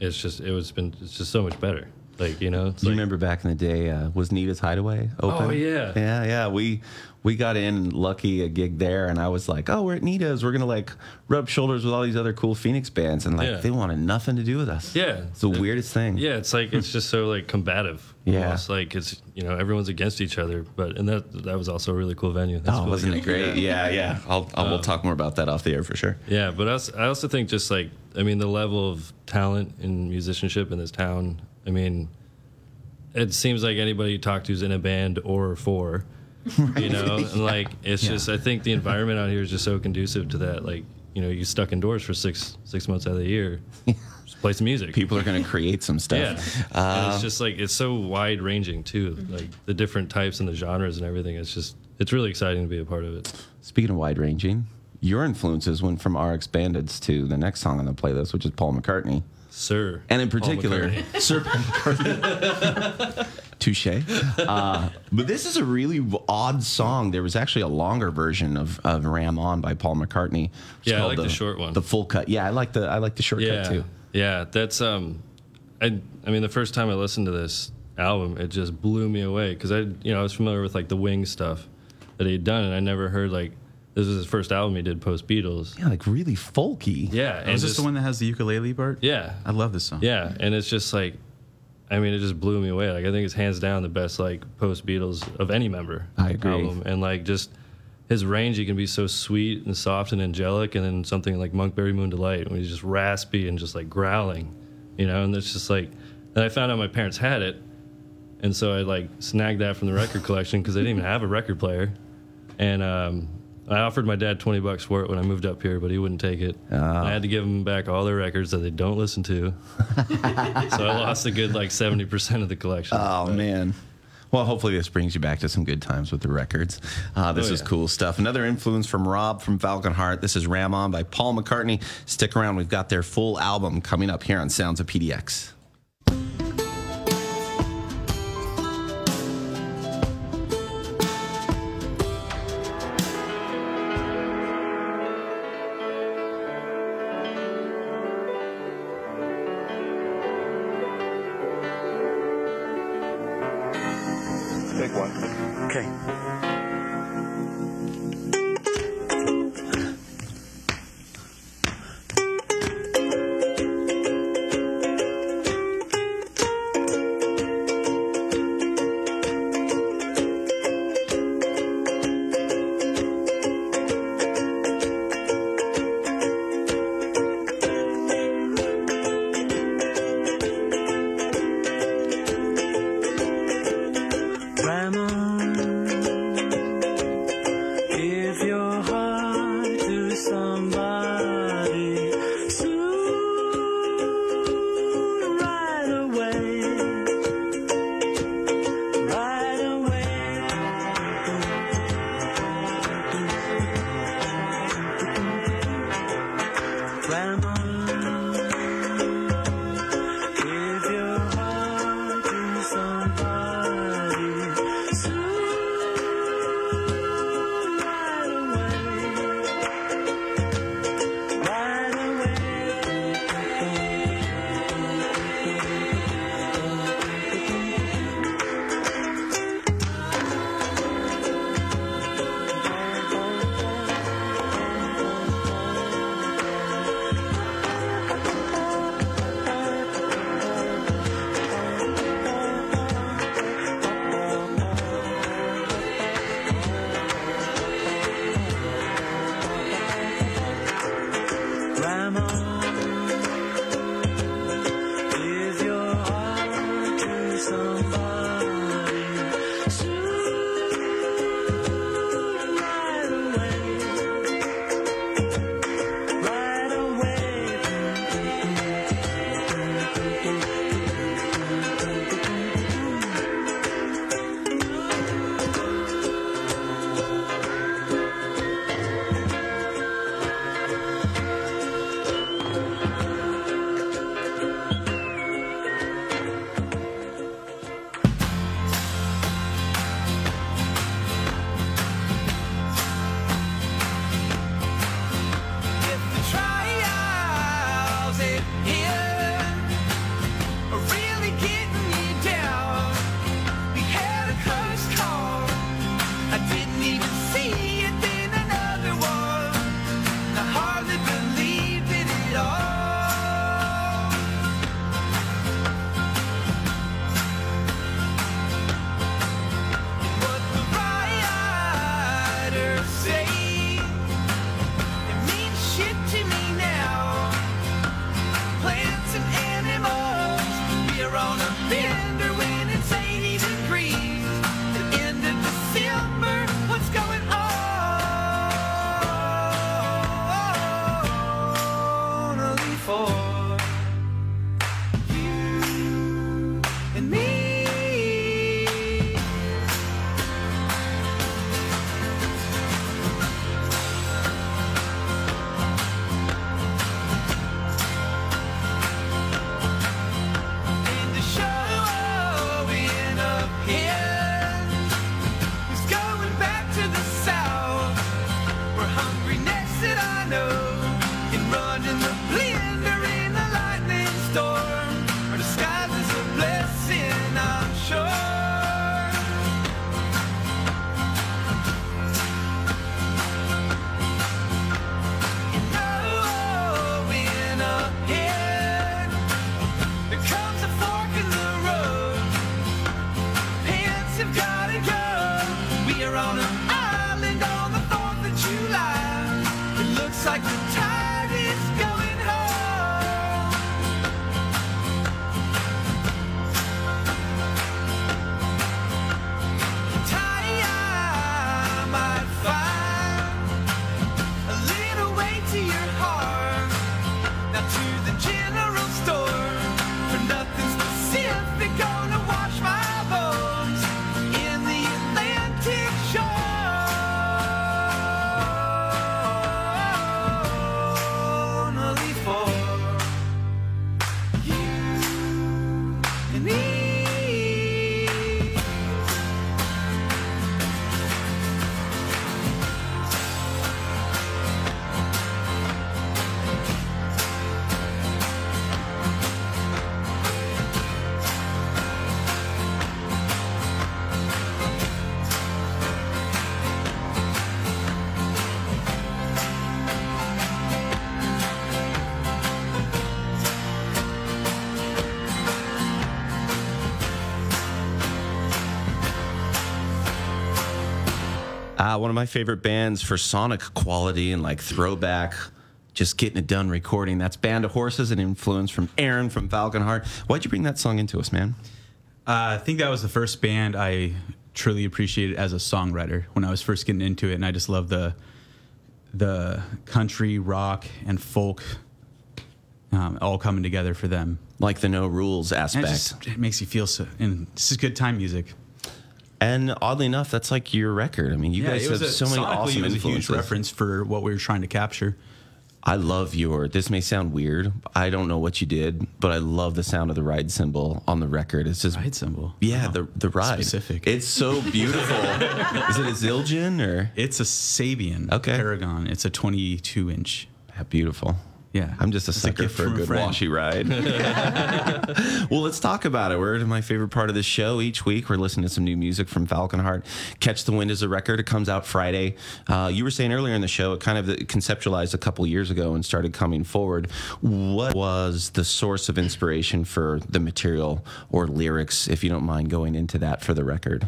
it's just, it was been, it's just so much better. Like, you know, it's you like, remember back in the day, uh, was Nita's Hideaway open? Oh, yeah. Yeah, yeah. We we got in lucky a gig there, and I was like, oh, we're at Nita's. We're going to, like, rub shoulders with all these other cool Phoenix bands, and, like, yeah. they wanted nothing to do with us. Yeah. It's the it, weirdest thing. Yeah, it's like, it's just so, like, combative. Yeah. It's like, it's, you know, everyone's against each other, but, and that that was also a really cool venue. That's oh, really wasn't good. It great? Yeah, yeah. yeah. I'll, I'll um, we'll talk more about that off the air for sure. Yeah, but I also, I also think just, like, I mean, the level of talent and musicianship in this town, I mean, it seems like anybody you talk to is in a band or for, right. you know, and yeah. like, it's yeah. just, I think the environment out here is just so conducive to that. Like, you know, you stuck indoors for six, six months out of the year, just play some music. People are going to create some stuff. Yeah. Uh, it's just like, it's so wide ranging too. Like the different types and the genres and everything. It's just, it's really exciting to be a part of it. Speaking of wide ranging, your influences went from R X Bandits to the next song on the playlist, which is Paul McCartney. Sir. And in particular, Paul Sir Paul McCartney. Touche. Uh, but this is a really odd song. There was actually a longer version of, of Ram On by Paul McCartney. Yeah, I like the, the short one. The full cut. Yeah, I like the I like the short yeah, cut too. Yeah, that's um I I mean the first time I listened to this album, it just blew me away cuz I you know, I was familiar with like the Wings stuff that he had done, and I never heard like this was his first album he did post-Beatles. Yeah, like really folky. Yeah. And is this just, the one that has the ukulele part? Yeah. I love this song. Yeah, and it's just like, I mean, it just blew me away. Like, I think it's hands down the best, like, post-Beatles of any member. I agree. Album. And, like, just his range, he can be so sweet and soft and angelic, and then something like Monkberry Moon Delight, when he's just raspy and just, like, growling, you know? And it's just like, and I found out my parents had it, and so I, like, snagged that from the record collection because they didn't even have a record player. And, um... I offered my dad twenty bucks for it when I moved up here, but he wouldn't take it. Oh. I had to give him back all their records that they don't listen to. So I lost a good, like, seventy percent of the collection. Oh, but. Man. Well, hopefully this brings you back to some good times with the records. Uh, this oh, yeah. is cool stuff. Another influence from Rob from Falcon Heart. This is Ram On by Paul McCartney. Stick around. We've got their full album coming up here on Sounds of P D X. Uh, one of my favorite bands for sonic quality and like throwback, just getting it done recording. That's Band of Horses, an influence from Aaron from Falcon Heart. Why'd you bring that song into us, man? Uh, I think that was the first band I truly appreciated as a songwriter when I was first getting into it, and I just loved the the country, rock, and folk um, all coming together for them. Like the no rules aspect. It, just, it makes you feel so, and this is good time music. And oddly enough, that's like your record. I mean, you yeah, guys have a, so many awesome influences. It was a huge reference for what we were trying to capture. I love your, this may sound weird, I don't know what you did, but I love the sound of the ride cymbal on the record. It's just ride cymbal? Yeah, wow. the the ride. Specific. It's so beautiful. Is it a Zildjian or? It's a Sabian. Okay. Paragon. It's a twenty-two inch. How beautiful. Yeah. I'm just a That's sucker a for a good friend. Washi ride. Well, let's talk about it. We're to my favorite part of the show. Each week, we're listening to some new music from Falcon Heart. Catch the Wind is a record. It comes out Friday. Uh, you were saying earlier in the show, it kind of conceptualized a couple years ago and started coming forward. What was the source of inspiration for the material or lyrics, if you don't mind going into that for the record?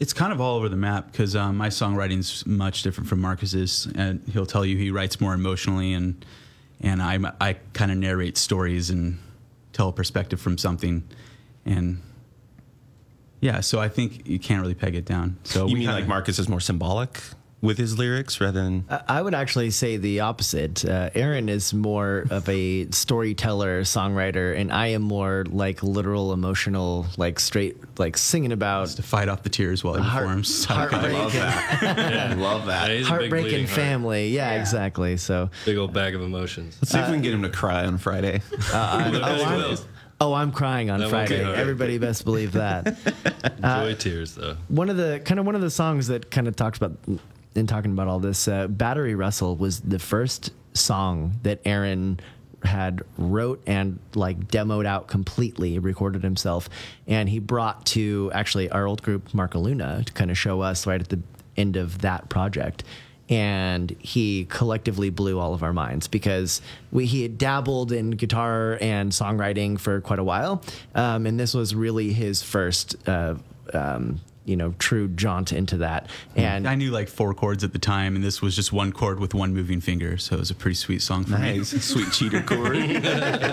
It's kind of all over the map because um, my songwriting's much different from Marcus's. And he'll tell you he writes more emotionally and... And I'm, I I kind of narrate stories and tell a perspective from something. And, yeah, so I think you can't really peg it down. So You we mean kinda, like Marcus is more symbolic with his lyrics rather than... I would actually say the opposite. Uh, Aaron is more of a storyteller, songwriter, and I am more like literal, emotional, like straight, like singing about... Just to fight off the tears while it performs. Heart, heartbreak. I love that. yeah, I love that. that heartbreak and family. Yeah, yeah, exactly. So big old bag of emotions. Let's see if uh, we can get him to cry on Friday. Uh, oh, I'm, oh, I'm crying on that Friday. Everybody best believe that. Enjoy uh, tears, though. One of the kind of one of the songs that kind of talks about... In talking about all this, uh, Battery Russell was the first song that Aaron had wrote and like demoed out completely, recorded himself, and he brought to actually our old group Marco Luna to kind of show us right at the end of that project. And he collectively blew all of our minds because we, he had dabbled in guitar and songwriting for quite a while, um, and this was really his first uh, um you know, true jaunt into that. And I knew like four chords at the time, and this was just one chord with one moving finger. So it was a pretty sweet song for nice. me. Sweet cheater chord.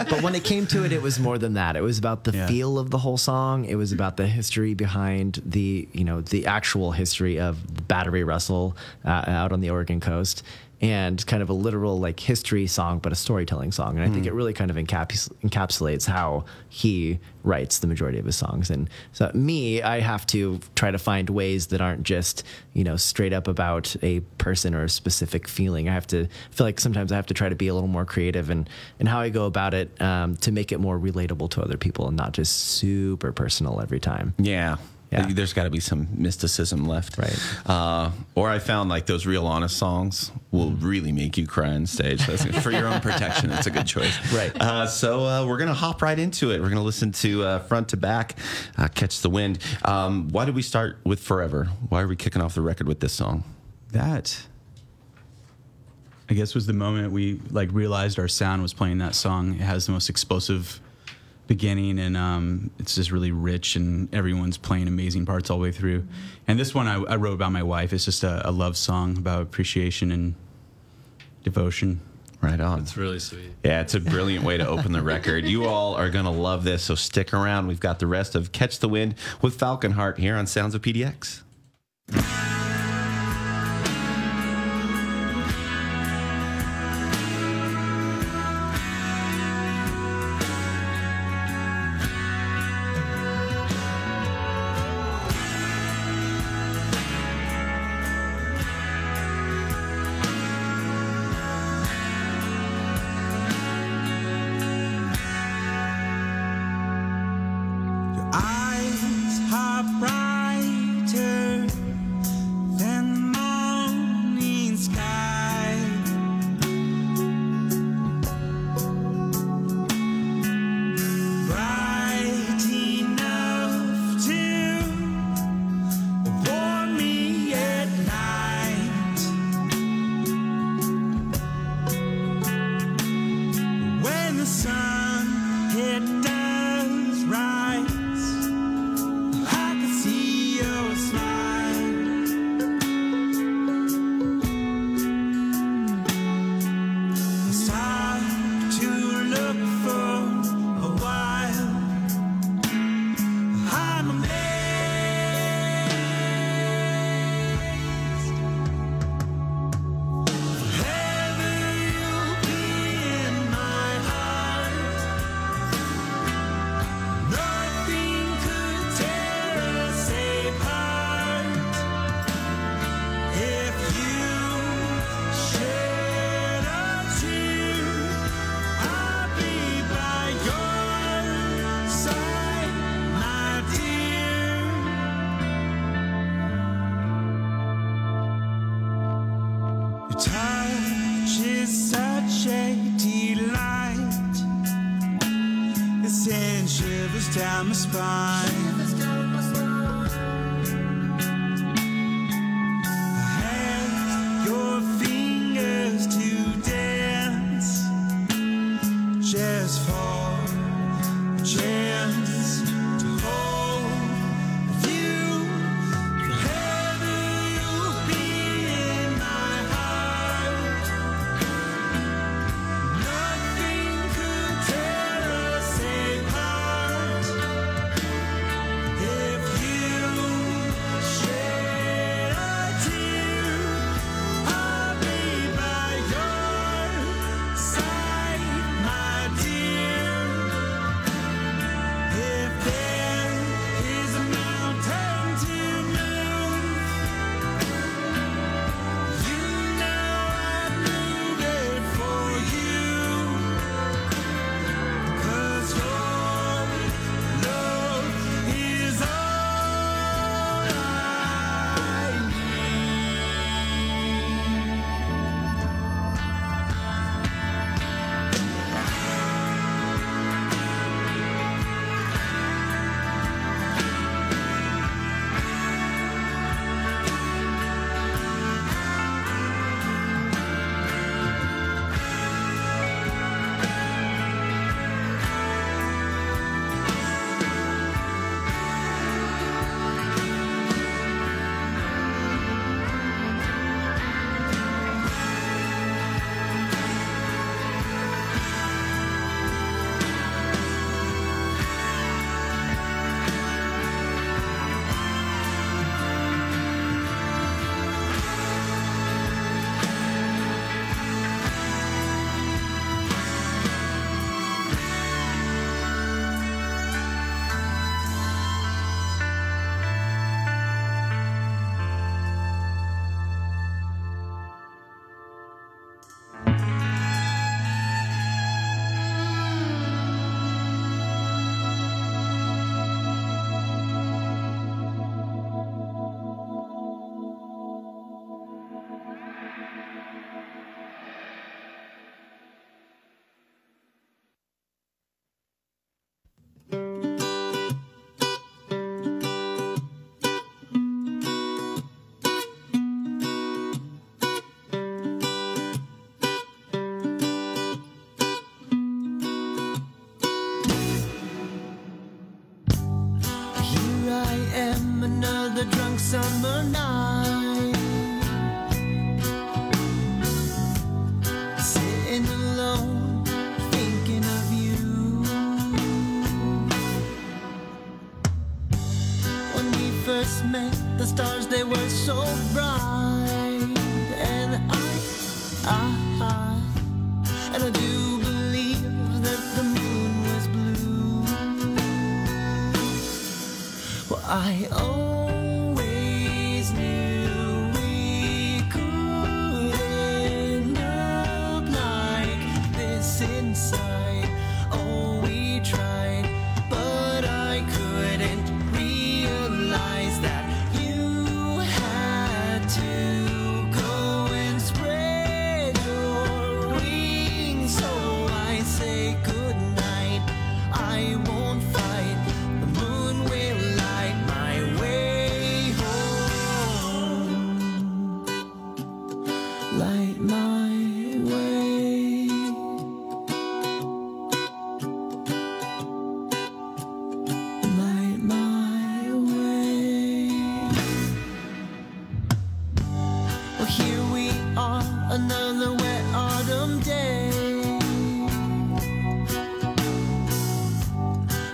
But when it came to it, it was more than that. It was about the yeah. feel of the whole song. It was about the history behind the, you know, the actual history of Battery Russell uh, out on the Oregon coast, and kind of a literal like history song, but a storytelling song. And I think mm. it really kind of encaps- encapsulates how he writes the majority of his songs. And so me, I have to try to find ways that aren't just, you know, straight up about a person or a specific feeling. I have to feel like sometimes I have to try to be a little more creative and, and how I go about it um, to make it more relatable to other people and not just super personal every time. Yeah. Yeah. There's got to be some mysticism left. Right. Uh, or I found like those real honest songs will really make you cry on stage. That's, for your own protection, that's a good choice. Right. Uh, so uh, we're going to hop right into it. We're going to listen to uh, Front to Back, uh, Catch the Wind. Um, why did we start with Forever? Why are we kicking off the record with this song? That, I guess, was the moment we like realized our sound was playing that song. It has the most explosive beginning, and um, it's just really rich, and everyone's playing amazing parts all the way through. And this one I, I wrote about my wife. It's just a, a love song about appreciation and devotion. Right on. It's really sweet. Yeah, it's a brilliant way to open the record. You all are going to love this, so stick around. We've got the rest of Catch the Wind with Falcon Heart here on Sounds of P D X. Sun, it does rise. I can see sending shivers down my spine. Down my spine. I had your fingers to dance, just for a chance to hold you forever. You'll be in my heart. Nothing could tear us apart if you shed a tear. I'll be by your side, my dear. If there is a mountain to move, you know I'd move it for you. 'Cause your love is all I Here I am, another drunk summer night, sitting alone, thinking of you. When we first met, the stars, they were so bright, and I, I, I, and I do believe that the moon was blue. Well, I always knew we could end up like this inside. Oh, we tried, but I couldn't realize that you had to go and spread your wings. So I say goodnight. I won't fight. The moon will light my way home. Light my way. Light my way. Well, here we are, another wet autumn day,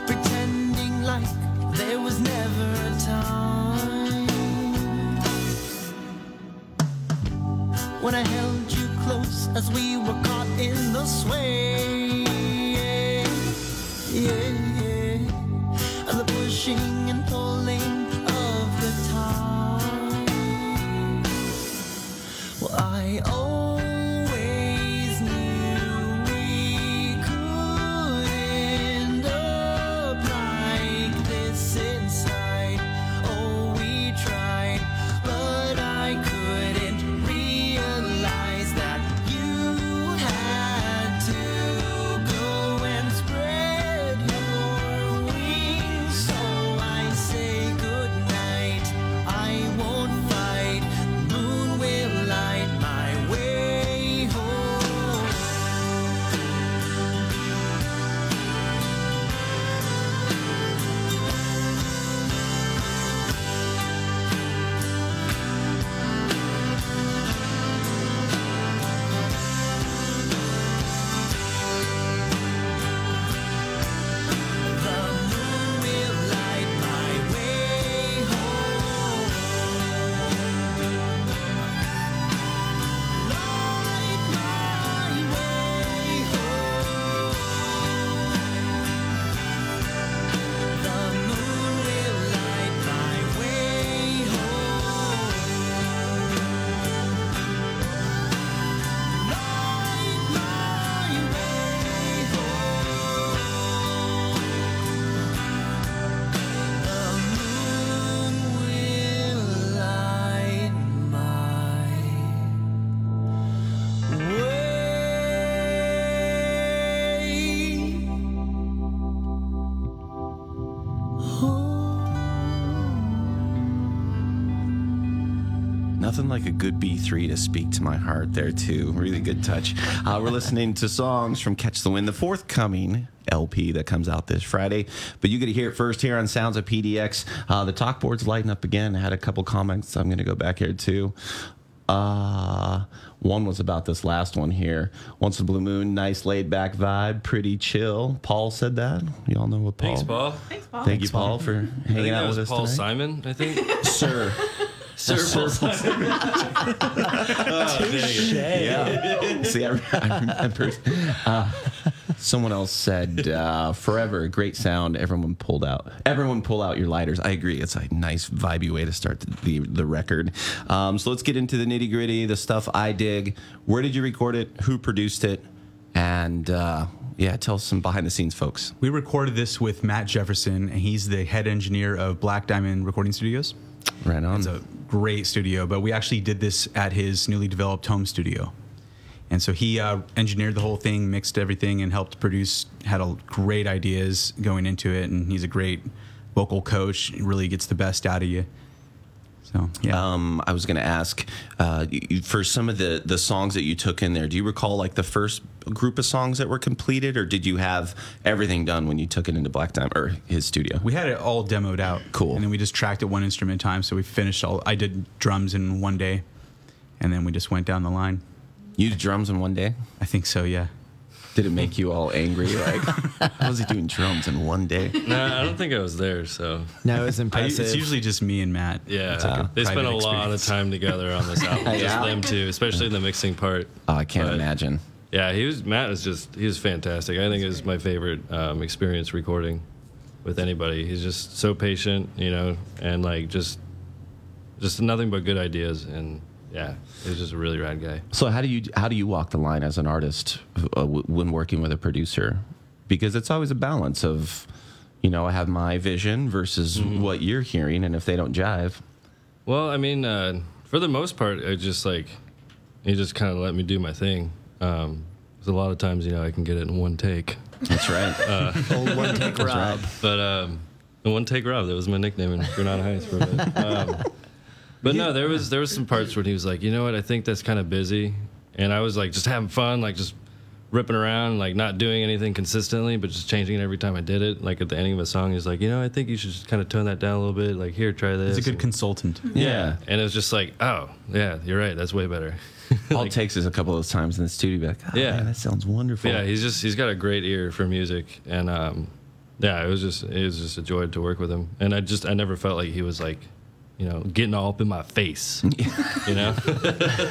pretending like there was never a time when I held you close as we were caught in the sway. Yeah, yeah. Of the pushing and pulling of the time. Well, I always knew we could end up like this inside. Oh, we tried, but I couldn't realize that you had to Nothing like a good B three to speak to my heart there, too. Really good touch. Uh, we're listening to songs from Catch the Wind, the forthcoming L P that comes out this Friday. But you get to hear it first here on Sounds of P D X. Uh, the talk board's lighting up again. I had a couple comments. I'm going to go back here, too. Uh, one was about this last one here. Once a blue moon, nice laid-back vibe, pretty chill. Paul said that. You all know what Paul... Thanks, Paul. Thanks, Paul. Thank Thanks, you, Paul, Paul for hanging out with us Paul tonight. Simon, I think. Sir. Sir, Sir Paul Simon. Oh, touche. Yeah. See, I, I remember... Uh, Someone else said, uh, forever, great sound. Everyone pulled out. Everyone pull out your lighters. I agree. It's a nice, vibey way to start the, the record. Um, so let's get into the nitty-gritty, the stuff I dig. Where did you record it? Who produced it? And, uh, yeah, tell us some behind-the-scenes folks. We recorded this with Matt Jefferson, and he's the head engineer of Black Diamond Recording Studios. Right on. It's a great studio, but we actually did this at his newly developed home studio. And so he uh, engineered the whole thing, mixed everything, and helped produce, had a, great ideas going into it. And he's a great vocal coach. He really gets the best out of you. So, yeah. Um, I was going to ask, uh, for some of the, the songs that you took in there, do you recall, like, the first group of songs that were completed, or did you have everything done when you took it into Black Diamond or his studio? We had it all demoed out. Cool. And then we just tracked it one instrument at a time. So we finished all, I did drums in one day, and then we just went down the line. You did drums in one day? I think so, yeah. Did it make you all angry? Like, how was he doing drums in one day? No, I don't think I was there, so. No, it was impressive. I, it's usually just me and Matt. Yeah. Like uh, they spent a experience. lot of time together on this album. Just yeah. them two, especially in the mixing part. Oh, I can't but, imagine. Yeah, he was Matt was just, he was fantastic. I think it was my favorite um, experience recording with anybody. He's just so patient, you know, and like just, just nothing but good ideas and. Yeah, he was just a really rad guy. So how do you how do you walk the line as an artist uh, w- when working with a producer? Because it's always a balance of, you know, I have my vision versus mm-hmm. what you're hearing, and if they don't jive. Well, I mean, uh, for the most part, I just like he just kind of let me do my thing. Um, a lot of times, you know, I can get it in one take. That's right. Uh, Old one take Rob. Right. But um, one take Rob, that was my nickname in Granada Heights for a bit. Um, But no, there was there was some parts where he was like, you know what, I think that's kind of busy, and I was like just having fun, like just ripping around, like not doing anything consistently, but just changing it every time I did it. Like at the ending of a song, he's like, you know, I think you should just kind of tone that down a little bit. Like here, try this. He's a good and, consultant. Yeah. yeah, and it was just like, oh yeah, you're right, that's way better. Like, all it takes is a couple of those times in the studio, be like, oh, yeah, man, that sounds wonderful. Yeah, he's just he's got a great ear for music, and um, yeah, it was just it was just a joy to work with him, and I just I never felt like he was like. You know, getting all up in my face, you know,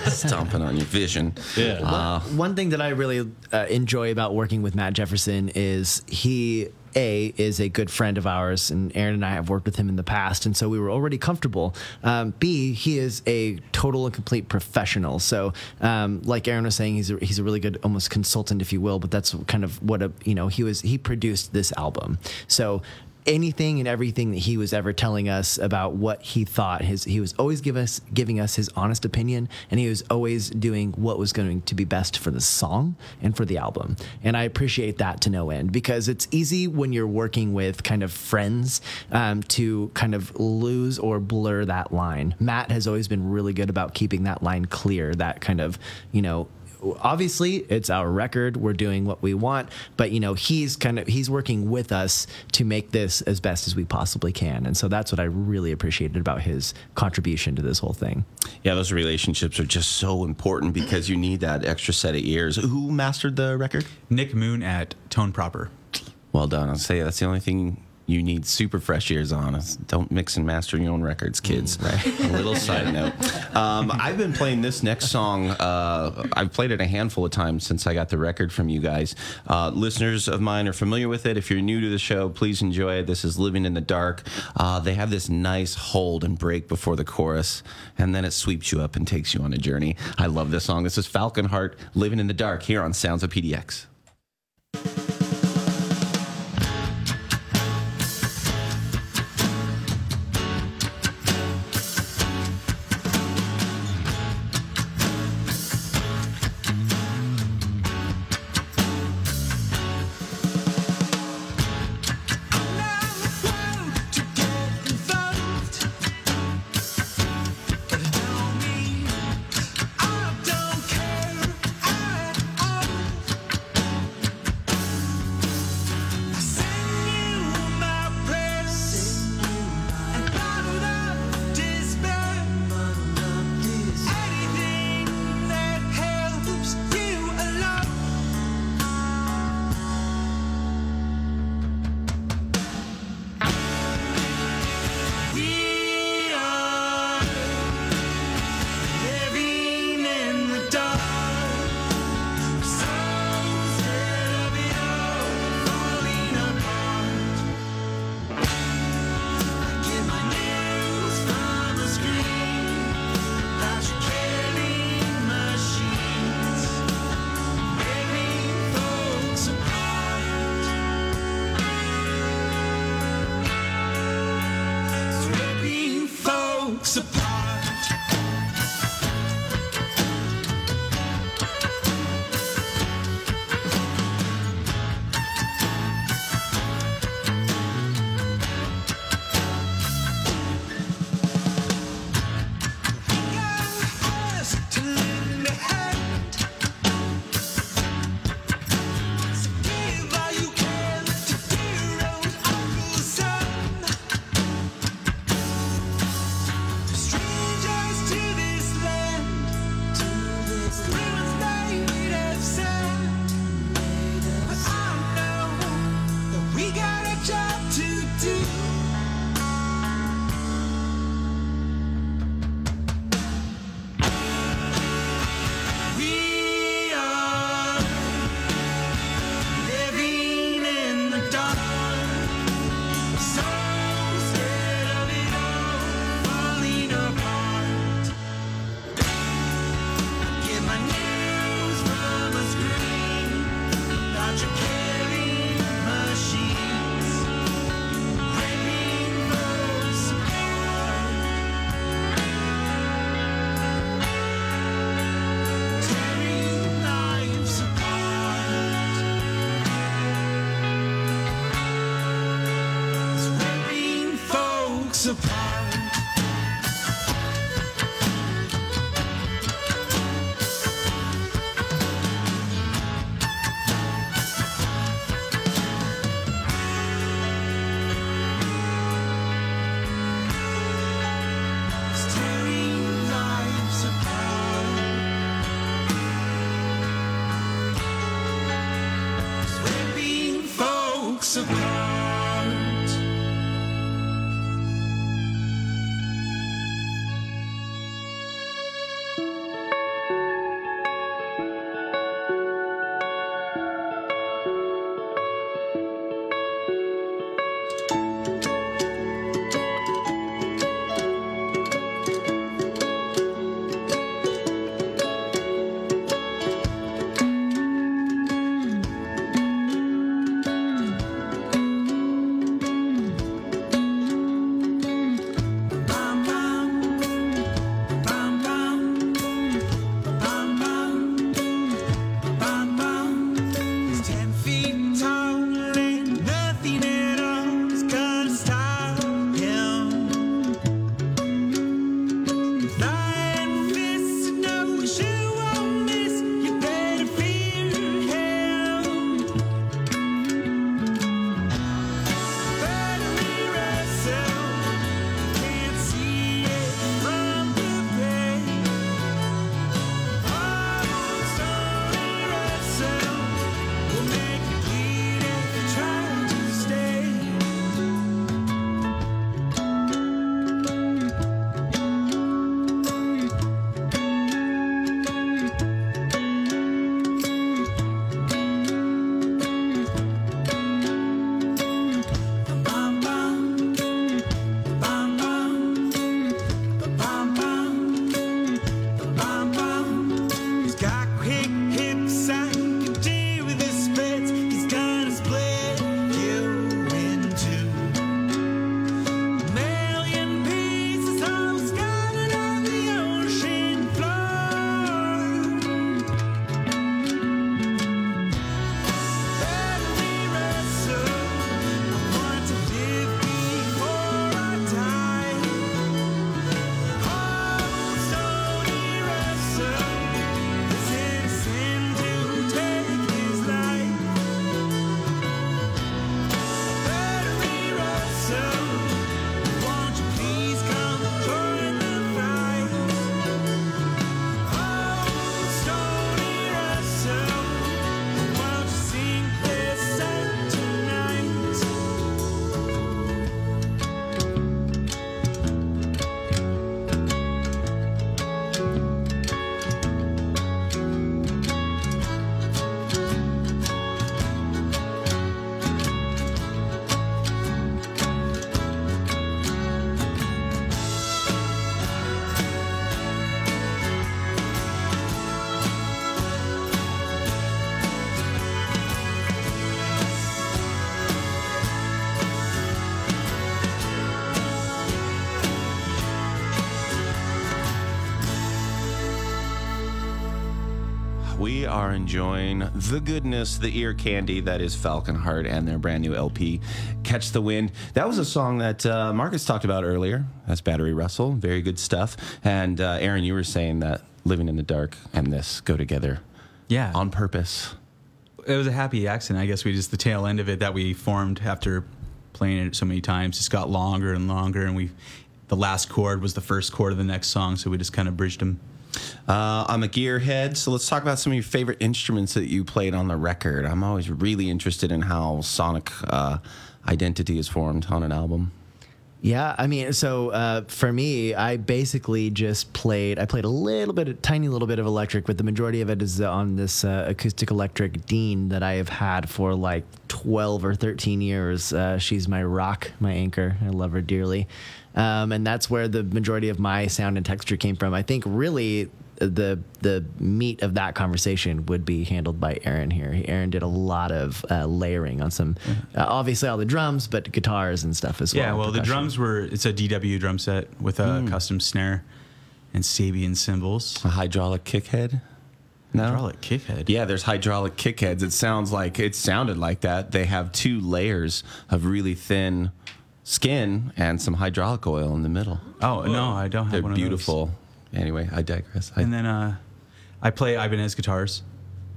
stomping on your vision. Yeah. Uh, One thing that I really uh, enjoy about working with Matt Jefferson is he, A, is a good friend of ours, and Aaron and I have worked with him in the past, and so we were already comfortable. Um, B, he is a total and complete professional. So, um, like Aaron was saying, he's a, he's a really good, almost consultant, if you will. But that's kind of what a you know he was. He produced this album, so. Anything and everything that he was ever telling us about what he thought, his he was always give us giving us his honest opinion, and he was always doing what was going to be best for the song and for the album. And I appreciate that to no end, because it's easy when you're working with kind of friends um, to kind of lose or blur that line. Matt has always been really good about keeping that line clear, that kind of, you know, obviously it's our record, we're doing what we want, but you know he's kind of he's working with us to make this as best as we possibly can, and so that's what I really appreciated about his contribution to this whole thing. Yeah, those relationships are just so important, because you need that extra set of ears. Who mastered the record? Nick Moon at Tone Proper. Well done. I'll say that's the only thing you need super fresh ears on. Don't mix and master your own records, kids. Mm, right. A little side note. Um, I've been playing this next song. Uh, I've played it a handful of times since I got the record from you guys. Uh, listeners of mine are familiar with it. If you're new to the show, please enjoy it. This is Living in the Dark. Uh, they have this nice hold and break before the chorus, and then it sweeps you up and takes you on a journey. I love this song. This is Falcon Heart, Living in the Dark, here on Sounds of P D X. Me us apart. We are enjoying the goodness, the ear candy that is Falcon Heart and their brand new L P, Catch the Wind. That was a song that uh, Marcus talked about earlier. That's Battery Russell. Very good stuff. And uh, Aaron, you were saying that Living in the Dark and this go together. Yeah. On purpose. It was a happy accident. I guess we just, the tail end of it that we formed after playing it so many times just got longer and longer. And we, the last chord was the first chord of the next song. So we just kind of bridged them. Uh, I'm a gearhead, so let's talk about some of your favorite instruments that you played on the record. I'm always really interested in how sonic uh, identity is formed on an album. Yeah, I mean, so uh, for me, I basically just played, I played a little bit, a tiny little bit of electric, but the majority of it is on this uh, acoustic electric Dean that I have had for like twelve or thirteen years. Uh, she's my rock, my anchor. I love her dearly. Um, and that's where the majority of my sound and texture came from. I think really the the meat of that conversation would be handled by Aaron here. Aaron did a lot of uh, layering on some, uh, obviously all the drums, but guitars and stuff as well. Yeah, well, the drums were, it's a D W drum set with a mm. custom snare and Sabian cymbals. A hydraulic kickhead? No. Hydraulic kickhead. Yeah, there's hydraulic kickheads. It sounds like, it sounded like that. They have two layers of really thin skin and some hydraulic oil in the middle. Oh, no, I don't have They're one of those. They're beautiful. Anyway, I digress. I, and then uh, I play Ibanez guitars.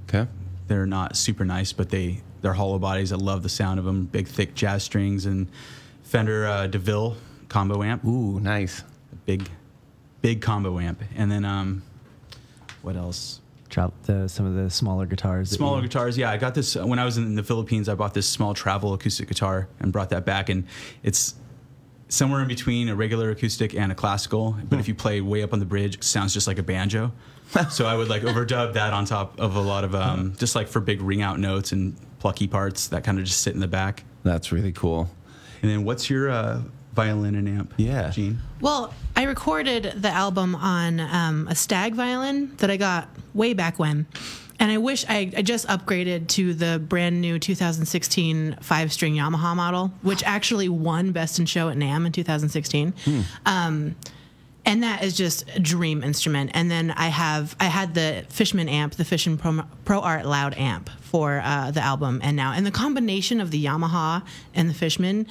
Okay. They're not super nice, but they, they're hollow bodies. I love the sound of them. Big, thick jazz strings and Fender uh, DeVille combo amp. Ooh, nice. Big, big combo amp. And then um, what else? Drop the, some of the smaller guitars. Smaller guitars, yeah. I got this when I was in the Philippines. I bought this small travel acoustic guitar and brought that back, and it's somewhere in between a regular acoustic and a classical. But hmm. if you play way up on the bridge, it sounds just like a banjo. So I would like overdub that on top of a lot of um, just like for big ring out notes and plucky parts that kind of just sit in the back. That's really cool. And then what's your uh, violin and amp? Yeah, Gene. Well, I recorded the album on um, a Stag violin that I got way back when, and I wish I, I just upgraded to the brand new two thousand sixteen five-string Yamaha model, which actually won Best in Show at NAMM in two thousand sixteen. Hmm. Um, and that is just a dream instrument. And then I have I had the Fishman amp, the Fishman Pro, Pro Art Loud amp for uh, the album, and now and the combination of the Yamaha and the Fishman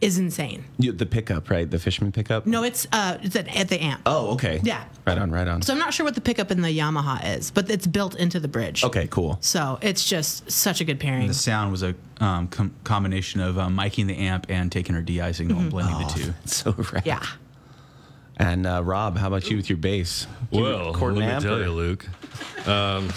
is insane. You, the pickup, right? The Fishman pickup? No, it's uh, it's at, at the amp. Oh, okay. Yeah. Right on, right on. So I'm not sure what the pickup in the Yamaha is, but it's built into the bridge. Okay, cool. So it's just such a good pairing. And the sound was a um, com- combination of um, miking the amp and taking her D I signal mm-hmm. and blending oh, the two. So right. Yeah. And uh, Rob, how about you with your bass? Can well, you let me tell or? you, Luke. Um,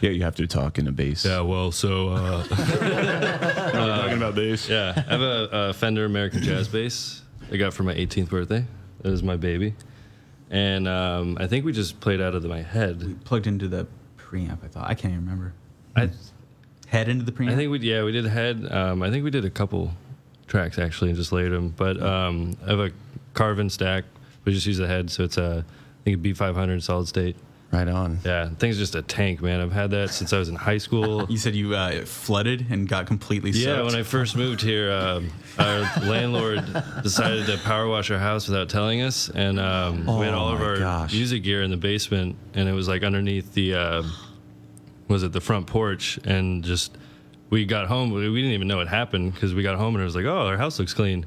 yeah, you have to talk in a bass. Yeah, well, so uh, uh, we're talking about bass. Yeah, I have a, a Fender American Jazz bass I got for my eighteenth birthday. That was my baby, and um, I think we just played out of the, my head. We plugged into the preamp. I thought I can't even remember. I head into the preamp. I think we yeah we did head. Um, I think we did a couple tracks actually and just laid them. But um, I have a Carvin stack. We just use the head, so it's a I think a B five hundred solid state. Right on. Yeah, thing's just a tank, man. I've had that since I was in high school. You said you uh, flooded and got completely soaked. Yeah, when I first moved here, um, our landlord decided to power wash our house without telling us, and um, oh, we had all of our gosh. music gear in the basement, and it was like underneath the uh, was it the front porch, and just we got home, we didn't even know what happened because we got home and it was like, oh, our house looks clean.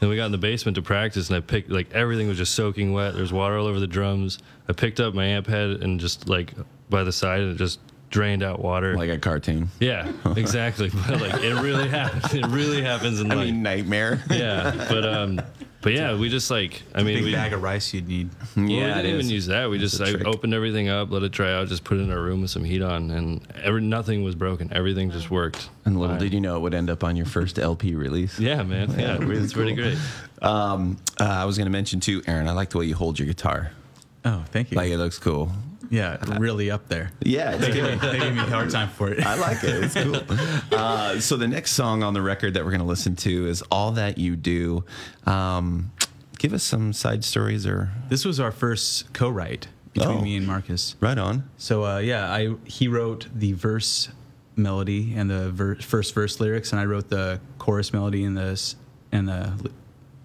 Then we got in the basement to practice, and I picked, like, everything was just soaking wet. There's water all over the drums. I picked up my amp head and just, like, by the side, and it just drained out water. Like a cartoon. Yeah, exactly. But, like, it really happens. It really happens. In I like, mean, nightmare. Yeah, but, um, but yeah, we just, like, I mean. A big we, bag of rice you'd need. Well, yeah, we didn't even use that. We That's just, I opened everything up, let it dry out, just put it in our room with some heat on, and every, nothing was broken. Everything just worked. And little did you know it would end up on your first L P release. Yeah, man. Yeah, yeah really it's cool. pretty great. Um, uh, I was going to mention, too, Aaron, I like the way you hold your guitar. Oh, thank you. Like, it looks cool. Yeah, really up there. Yeah. They gave, me, they gave me a hard time for it. I like it. It's cool. Uh, so the next song on the record that we're going to listen to is All That You Do. Um, give us some side stories. or. This was our first co-write between oh, me and Marcus. Right on. So, uh, yeah, I he wrote the verse melody and the ver- first verse lyrics, and I wrote the chorus melody and the and the,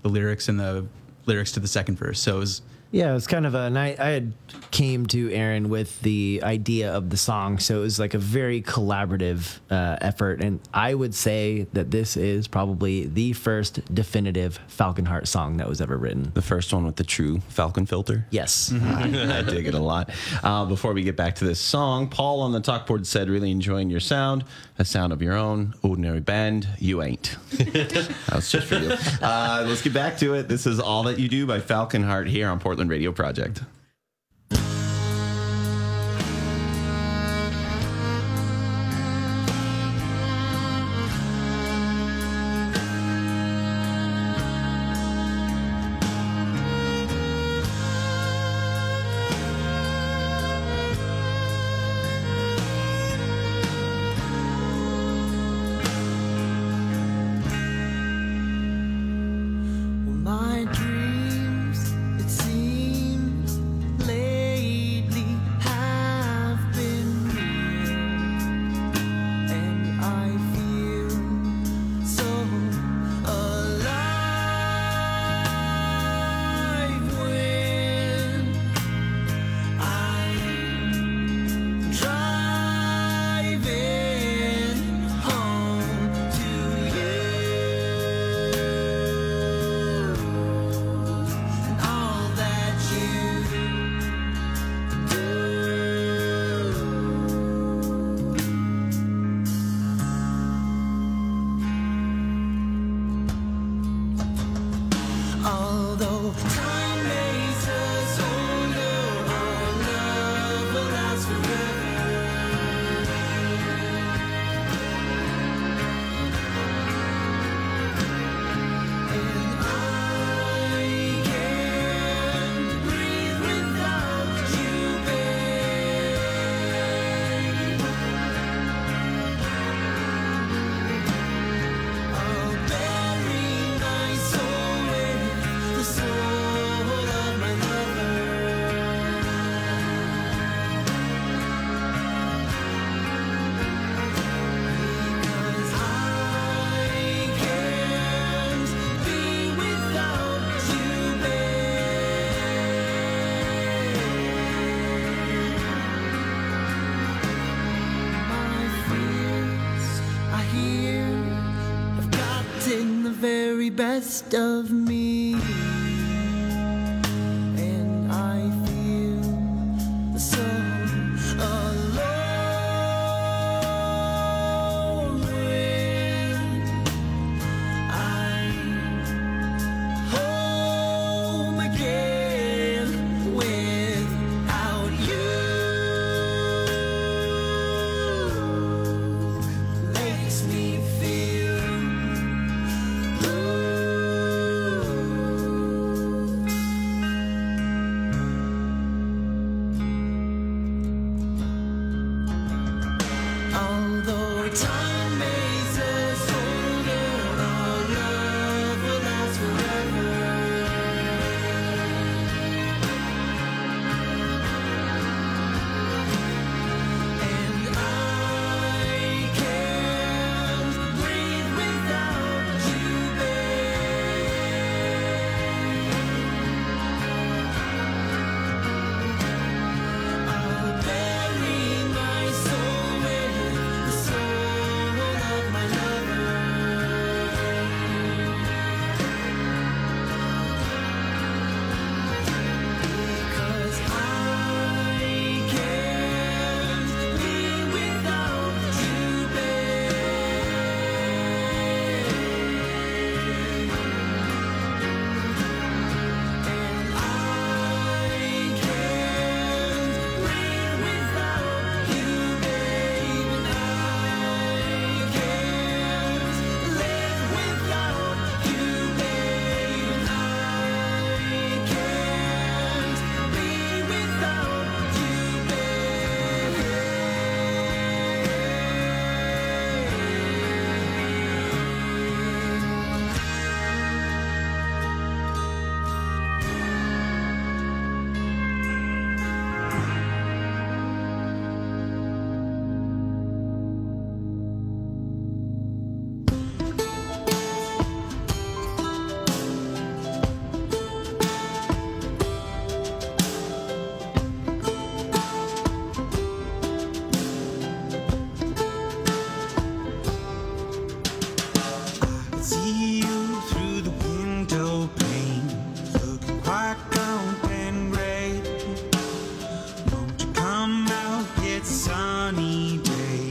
the lyrics and the lyrics to the second verse. So it was yeah, it was kind of a and I, I had came to Aaron with the idea of the song, so it was like a very collaborative uh, effort, and I would say that this is probably the first definitive Falcon Heart song that was ever written. The first one with the true Falcon filter? Yes. Mm-hmm. I, I dig it a lot. Uh, before we get back to this song, Paul on the talkboard said, really enjoying your sound, a sound of your own, ordinary band, you ain't. That was just for you. Uh, let's get back to it. This is All That You Do by Falcon Heart here on Portland Radio Project. My dreams, it seems, very best of me. And I feel so alone when I'm home again without you. Makes me feel blue. Although time makes us older, our love will last forever. And I can't breathe without you, babe. I'll bury my soul with the soul of my lover. Because I can't live without you, babe. And I can't breathe without you, babe. And I can't live without you, babe. And I can't be without you, babe. See you through the window pane, looking quite gaunt and gray. Won't you come out? It's a sunny day.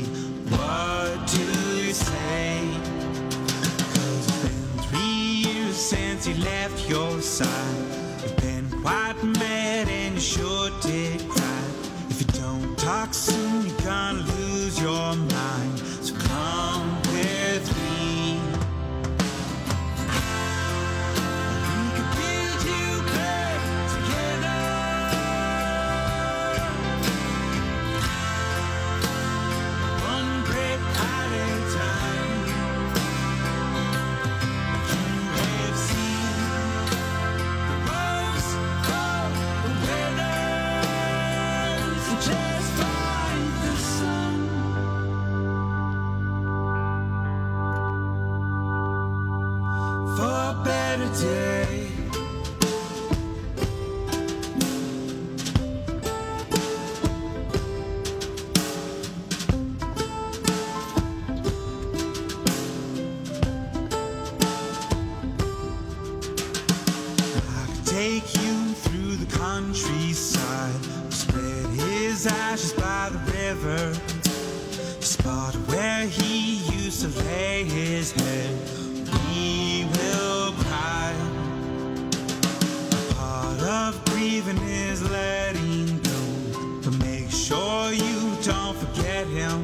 What do you say? 'Cause it's been three years since you left your side. You've been quite mad and you sure did cry. If you don't talk soon, you're gonna lose your mind. So come with me. We could build you back together. One breath at a time. You have seen the rose of the weather, so just find the sun. For a better day. I could take you through the countryside, spread his ashes by the river, spot where he used to lay his head. We will cry. Part of grieving is letting go, but make sure you don't forget him.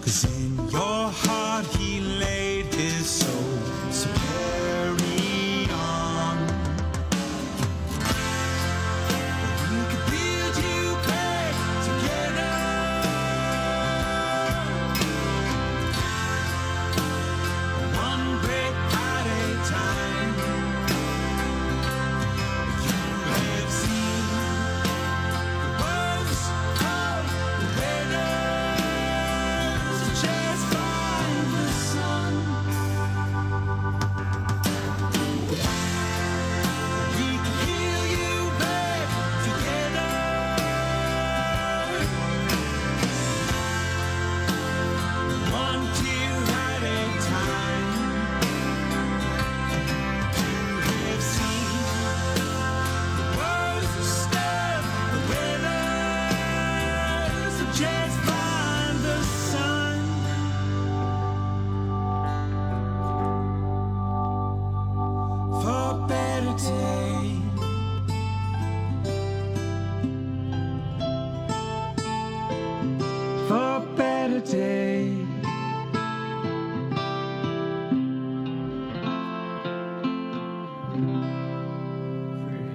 'Cause in your heart he laid his soul. So carry on. We could build you back together. One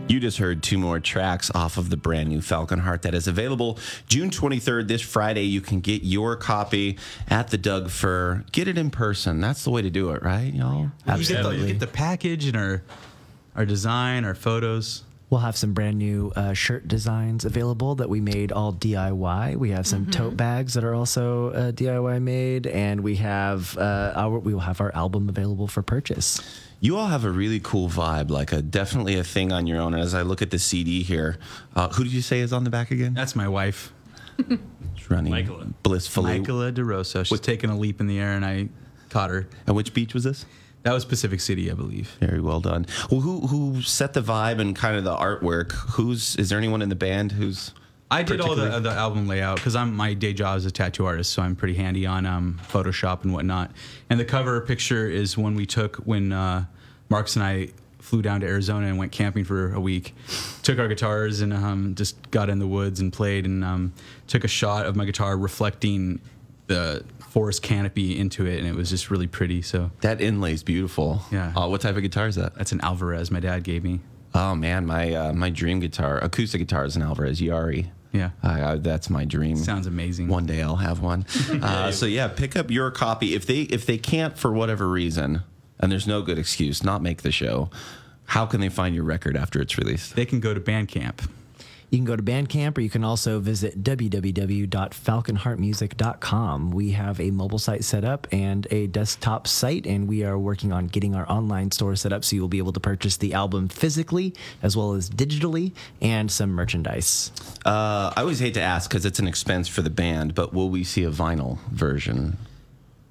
You just heard two more tracks off of the brand new Falcon Heart that is available June twenty-third, this Friday. You can get your copy at the Doug Fir. Get it in person. That's the way to do it, right, y'all? Absolutely. You get the, you get the package and our, our design, our photos. We'll have some brand new uh, shirt designs available that we made all D I Y. We have some mm-hmm. tote bags that are also uh, D I Y made, and we have uh, our we will have our album available for purchase. You all have a really cool vibe, like a definitely a thing on your own. And as I look at the C D here, uh, who did you say is on the back again? That's my wife. She's running Michaela. Blissfully. Michaela DeRosa. She's what? Taking a leap in the air, and I caught her. And which beach was this? That was Pacific City, I believe. Very well done. Well, who who set the vibe and kind of the artwork? Who's is there anyone in the band who's? I did all the, the album layout because I'm my day job is a tattoo artist, so I'm pretty handy on um, Photoshop and whatnot. And the cover picture is one we took when uh, Marcus and I flew down to Arizona and went camping for a week. Took our guitars and um, just got in the woods and played and um, took a shot of my guitar reflecting the forest canopy into it, and it was just really pretty. So that inlay is beautiful. Yeah. Uh, what type of guitar is that? That's an Alvarez my dad gave me. Oh man, my uh, my dream guitar, acoustic guitar, is an Alvarez Yari. Yeah, uh, that's my dream. Sounds amazing. One day I'll have one. Uh, so yeah, pick up your copy if they if they can't for whatever reason, and there's no good excuse not make the show. How can they find your record after it's released? They can go to Bandcamp. You can go to Bandcamp, or you can also visit w w w dot falcon heart music dot com. We have a mobile site set up and a desktop site, and we are working on getting our online store set up so you'll be able to purchase the album physically as well as digitally and some merchandise. Uh, I always hate to ask because it's an expense for the band, but will we see a vinyl version?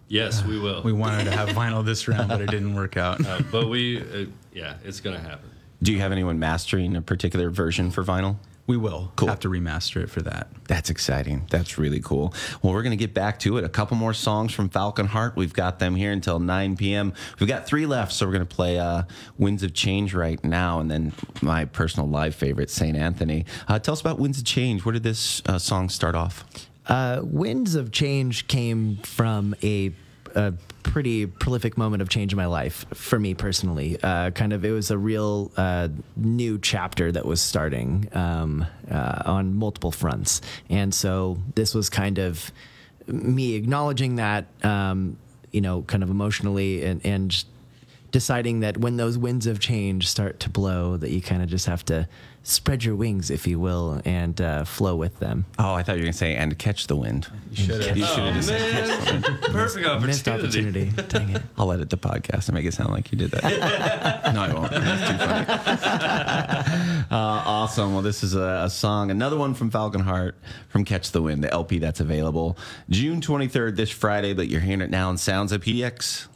Yes, we will. We wanted to have vinyl this round, but it didn't work out. Uh, but we, uh, yeah, it's going to happen. Do you have anyone mastering a particular version for vinyl? We will cool. have to remaster it for that. That's exciting. That's really cool. Well, we're going to get back to it. A couple more songs from Falcon Heart. We've got them here until nine p.m. We've got three left, so we're going to play uh, Winds of Change right now, and then my personal live favorite, Saint Anthony. Uh, tell us about Winds of Change. Where did this uh, song start off? Uh, Winds of Change came from a... a pretty prolific moment of change in my life for me personally. Uh, kind of, it was a real uh, new chapter that was starting um, uh, on multiple fronts. And so this was kind of me acknowledging that, um, you know, kind of emotionally and, and deciding that when those winds of change start to blow, that you kind of just have to spread your wings, if you will, and uh, flow with them. Oh, I thought you were going to say, and catch the wind. You should have. You should have oh, just man. Perfect opportunity. Missed opportunity. Dang it. I'll edit the podcast and make it sound like you did that. No, I won't. That's too funny. uh, awesome. Well, this is a, a song, another one from Falcon Heart, from Catch the Wind, the L P that's available June twenty-third, this Friday, but you're hearing it now in Sounds of P D X.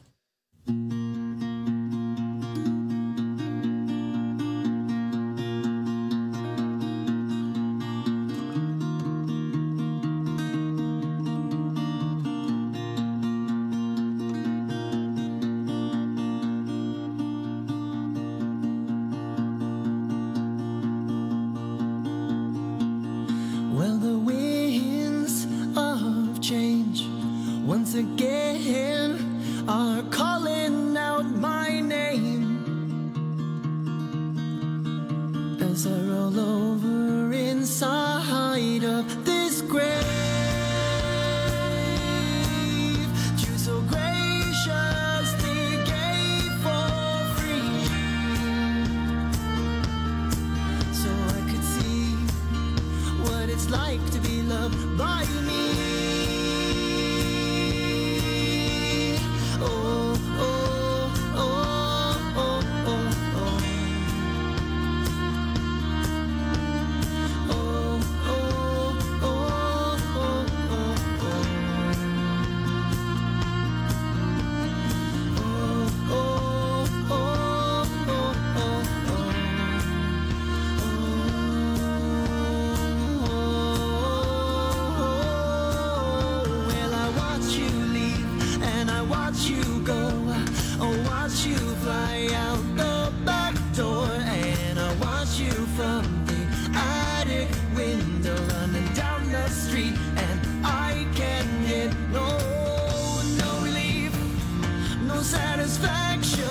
Satisfaction,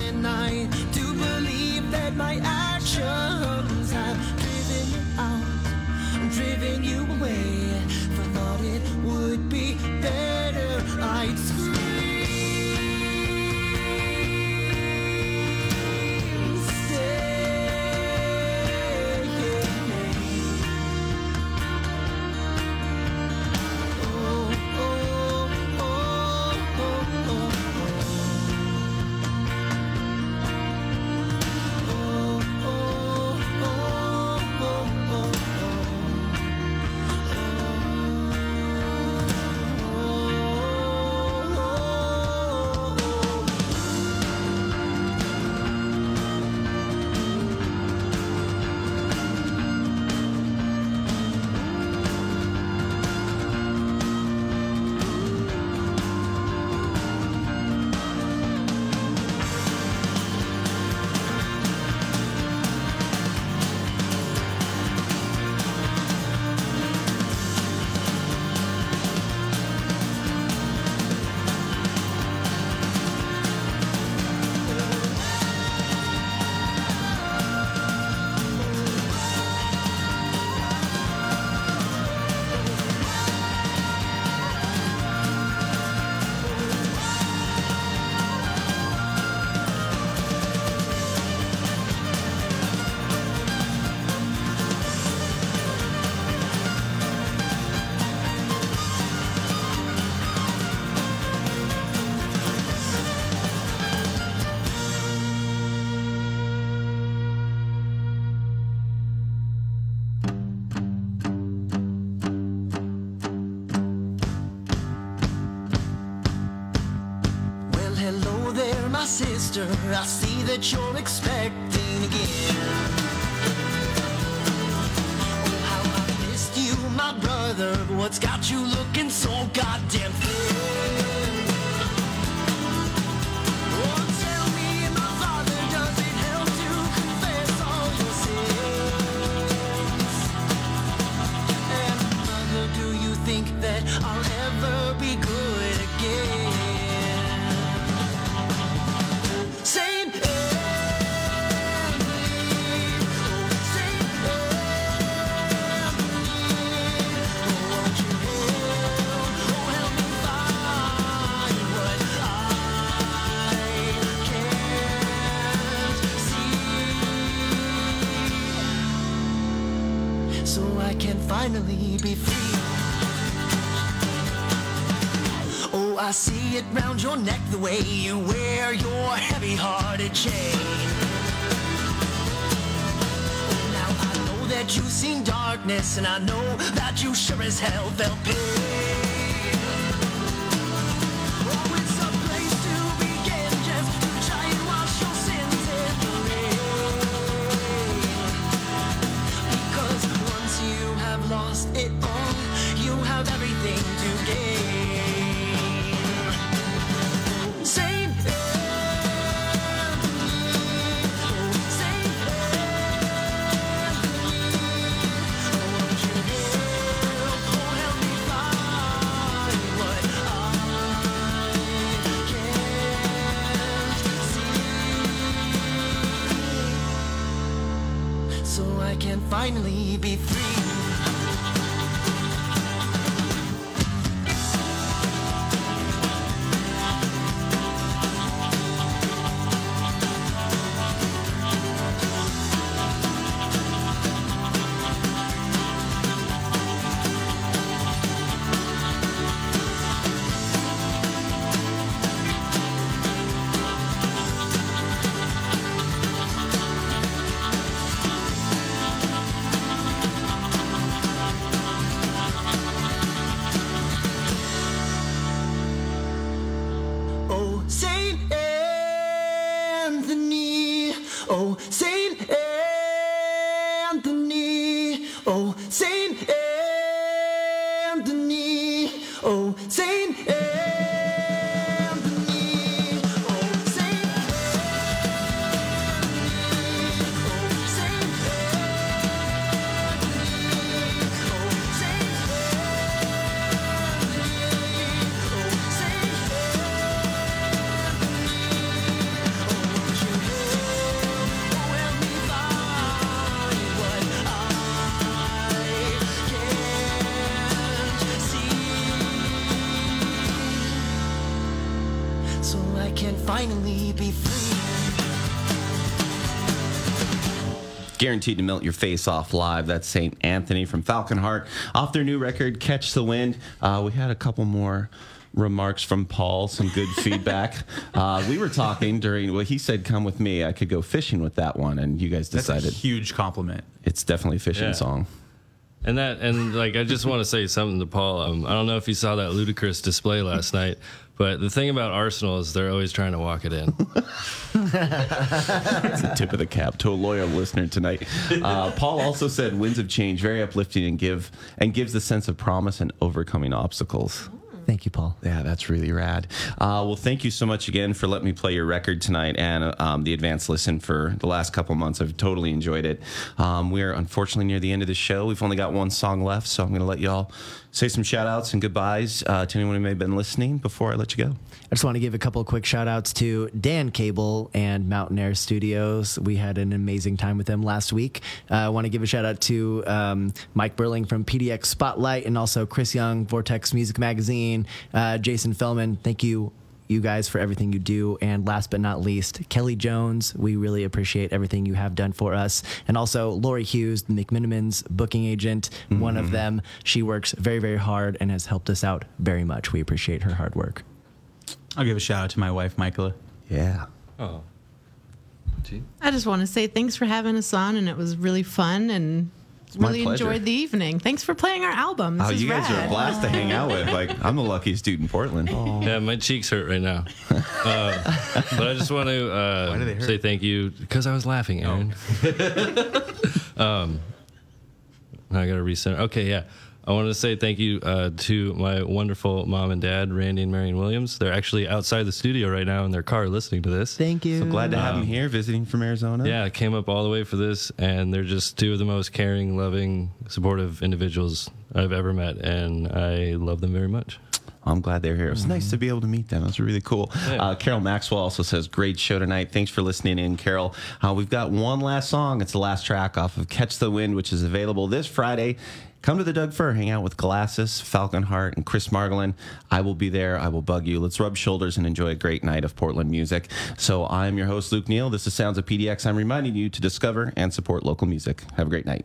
and I do believe that my action my sister, I see that you're expecting again. Oh, how I missed you, my brother, what's got you looking so goddamn thin? That I'll ever be good again. Saint Emily, oh Saint Emily, oh won't you help, oh help me find what I can't see, so I can finally be free. I see it round your neck, the way you wear your heavy-hearted chain. Now I know that you've seen darkness, and I know that you sure as hell felt pain. Oh, it's a place to begin, just to try and wash your sins in the rain. Because once you have lost it all, you have everything to gain. Finally be free. Guaranteed to melt your face off live. That's Saint Anthony from Falcon Heart off their new record, Catch the Wind. Uh, we had a couple more remarks from Paul, some good feedback. Uh, we were talking during, well, he said, come with me. I could go fishing with that one, and you guys decided. That's a huge compliment. It's definitely a fishing yeah. song. And that, and like, I just want to say something to Paul. Um, I don't know if you saw that ludicrous display last night, but the thing about Arsenal is they're always trying to walk it in. It's a tip of the cap to a loyal listener tonight. Uh, Paul also said, "Winds of Change, very uplifting and give and gives a sense of promise and overcoming obstacles." Thank you, Paul. Yeah, that's really rad. Uh, well, thank you so much again for letting me play your record tonight and um, the advanced listen for the last couple months. I've totally enjoyed it. Um, we're unfortunately near the end of the show. We've only got one song left, so I'm going to let y'all say some shout-outs and goodbyes uh, to anyone who may have been listening before I let you go. I just want to give a couple of quick shout-outs to Dan Cable and Mountain Air Studios. We had an amazing time with them last week. Uh, I want to give a shout-out to um, Mike Burling from P D X Spotlight and also Chris Young, Vortex Music Magazine. Uh, Jason Fellman, thank you, you guys, for everything you do. And last but not least, Kelly Jones, we really appreciate everything you have done for us. And also Lori Hughes, the McMinimans booking agent, mm-hmm. one of them. She works very, very hard and has helped us out very much. We appreciate her hard work. I'll give a shout out to my wife, Michaela. Yeah. Oh. Gee. I just want to say thanks for having us on, and it was really fun, and It's really my enjoyed the evening. Thanks for playing our album. This oh, is you guys rad. Are a blast to hang out with. Like, I'm the luckiest dude in Portland. Aww. Yeah, my cheeks hurt right now. Uh, but I just want to uh, say thank you because I was laughing, Aaron. Oh. um, I got to recenter. Okay, yeah. I want to say thank you uh, to my wonderful mom and dad, Randy and Marion Williams. They're actually outside the studio right now in their car listening to this. Thank you. So glad to have um, them here visiting from Arizona. Yeah, I came up all the way for this, and they're just two of the most caring, loving, supportive individuals I've ever met, and I love them very much. I'm glad they're here. It was mm-hmm. nice to be able to meet them. It was really cool. Yeah. Uh, Carol Maxwell also says, great show tonight. Thanks for listening in, Carol. Uh, we've got one last song. It's the last track off of Catch the Wind, which is available this Friday. Come to the Doug Fir, hang out with Glasses, Falcon Heart, and Chris Margolin. I will be there. I will bug you. Let's rub shoulders and enjoy a great night of Portland music. So I'm your host, Luke Neal. This is Sounds of P D X. I'm reminding you to discover and support local music. Have a great night.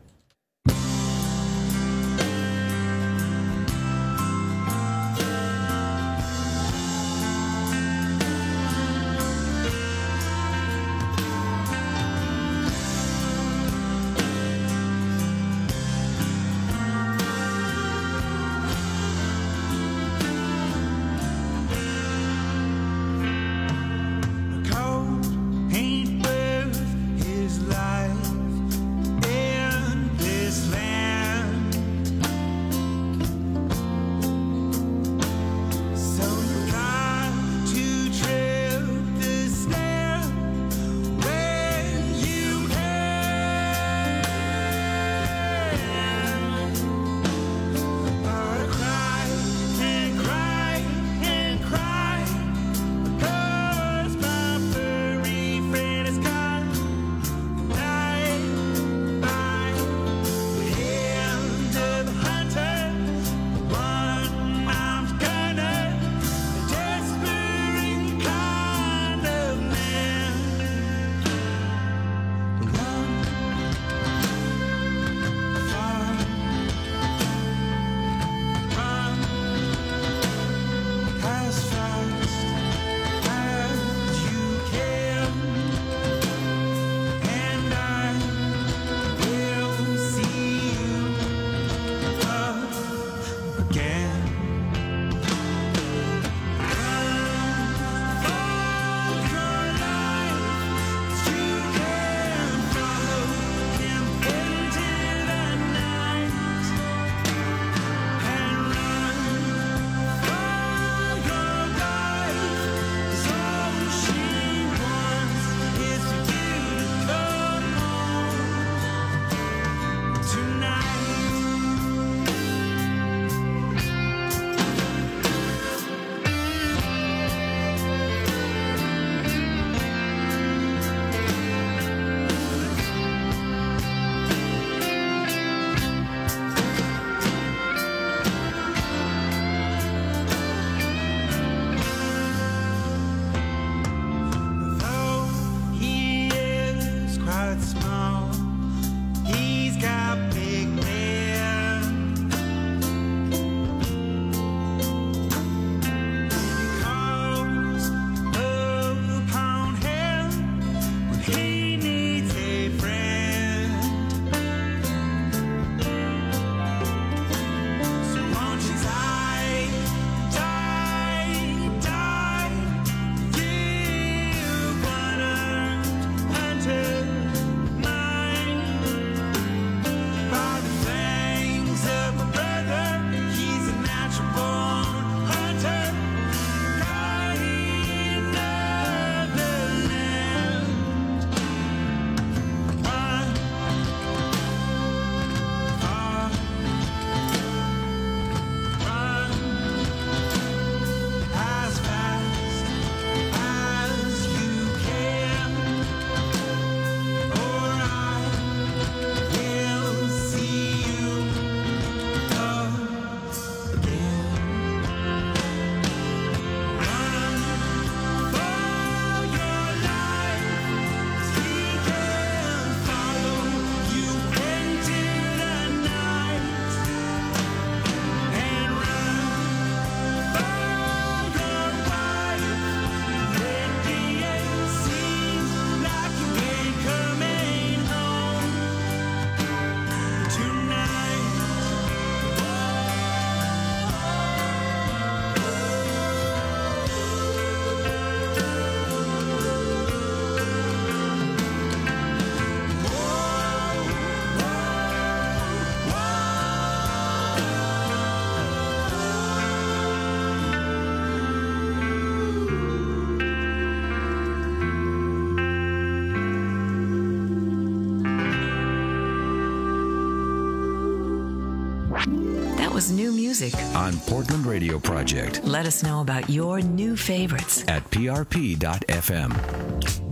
That was new music on Portland Radio Project. Let us know about your new favorites at P R P dot F M.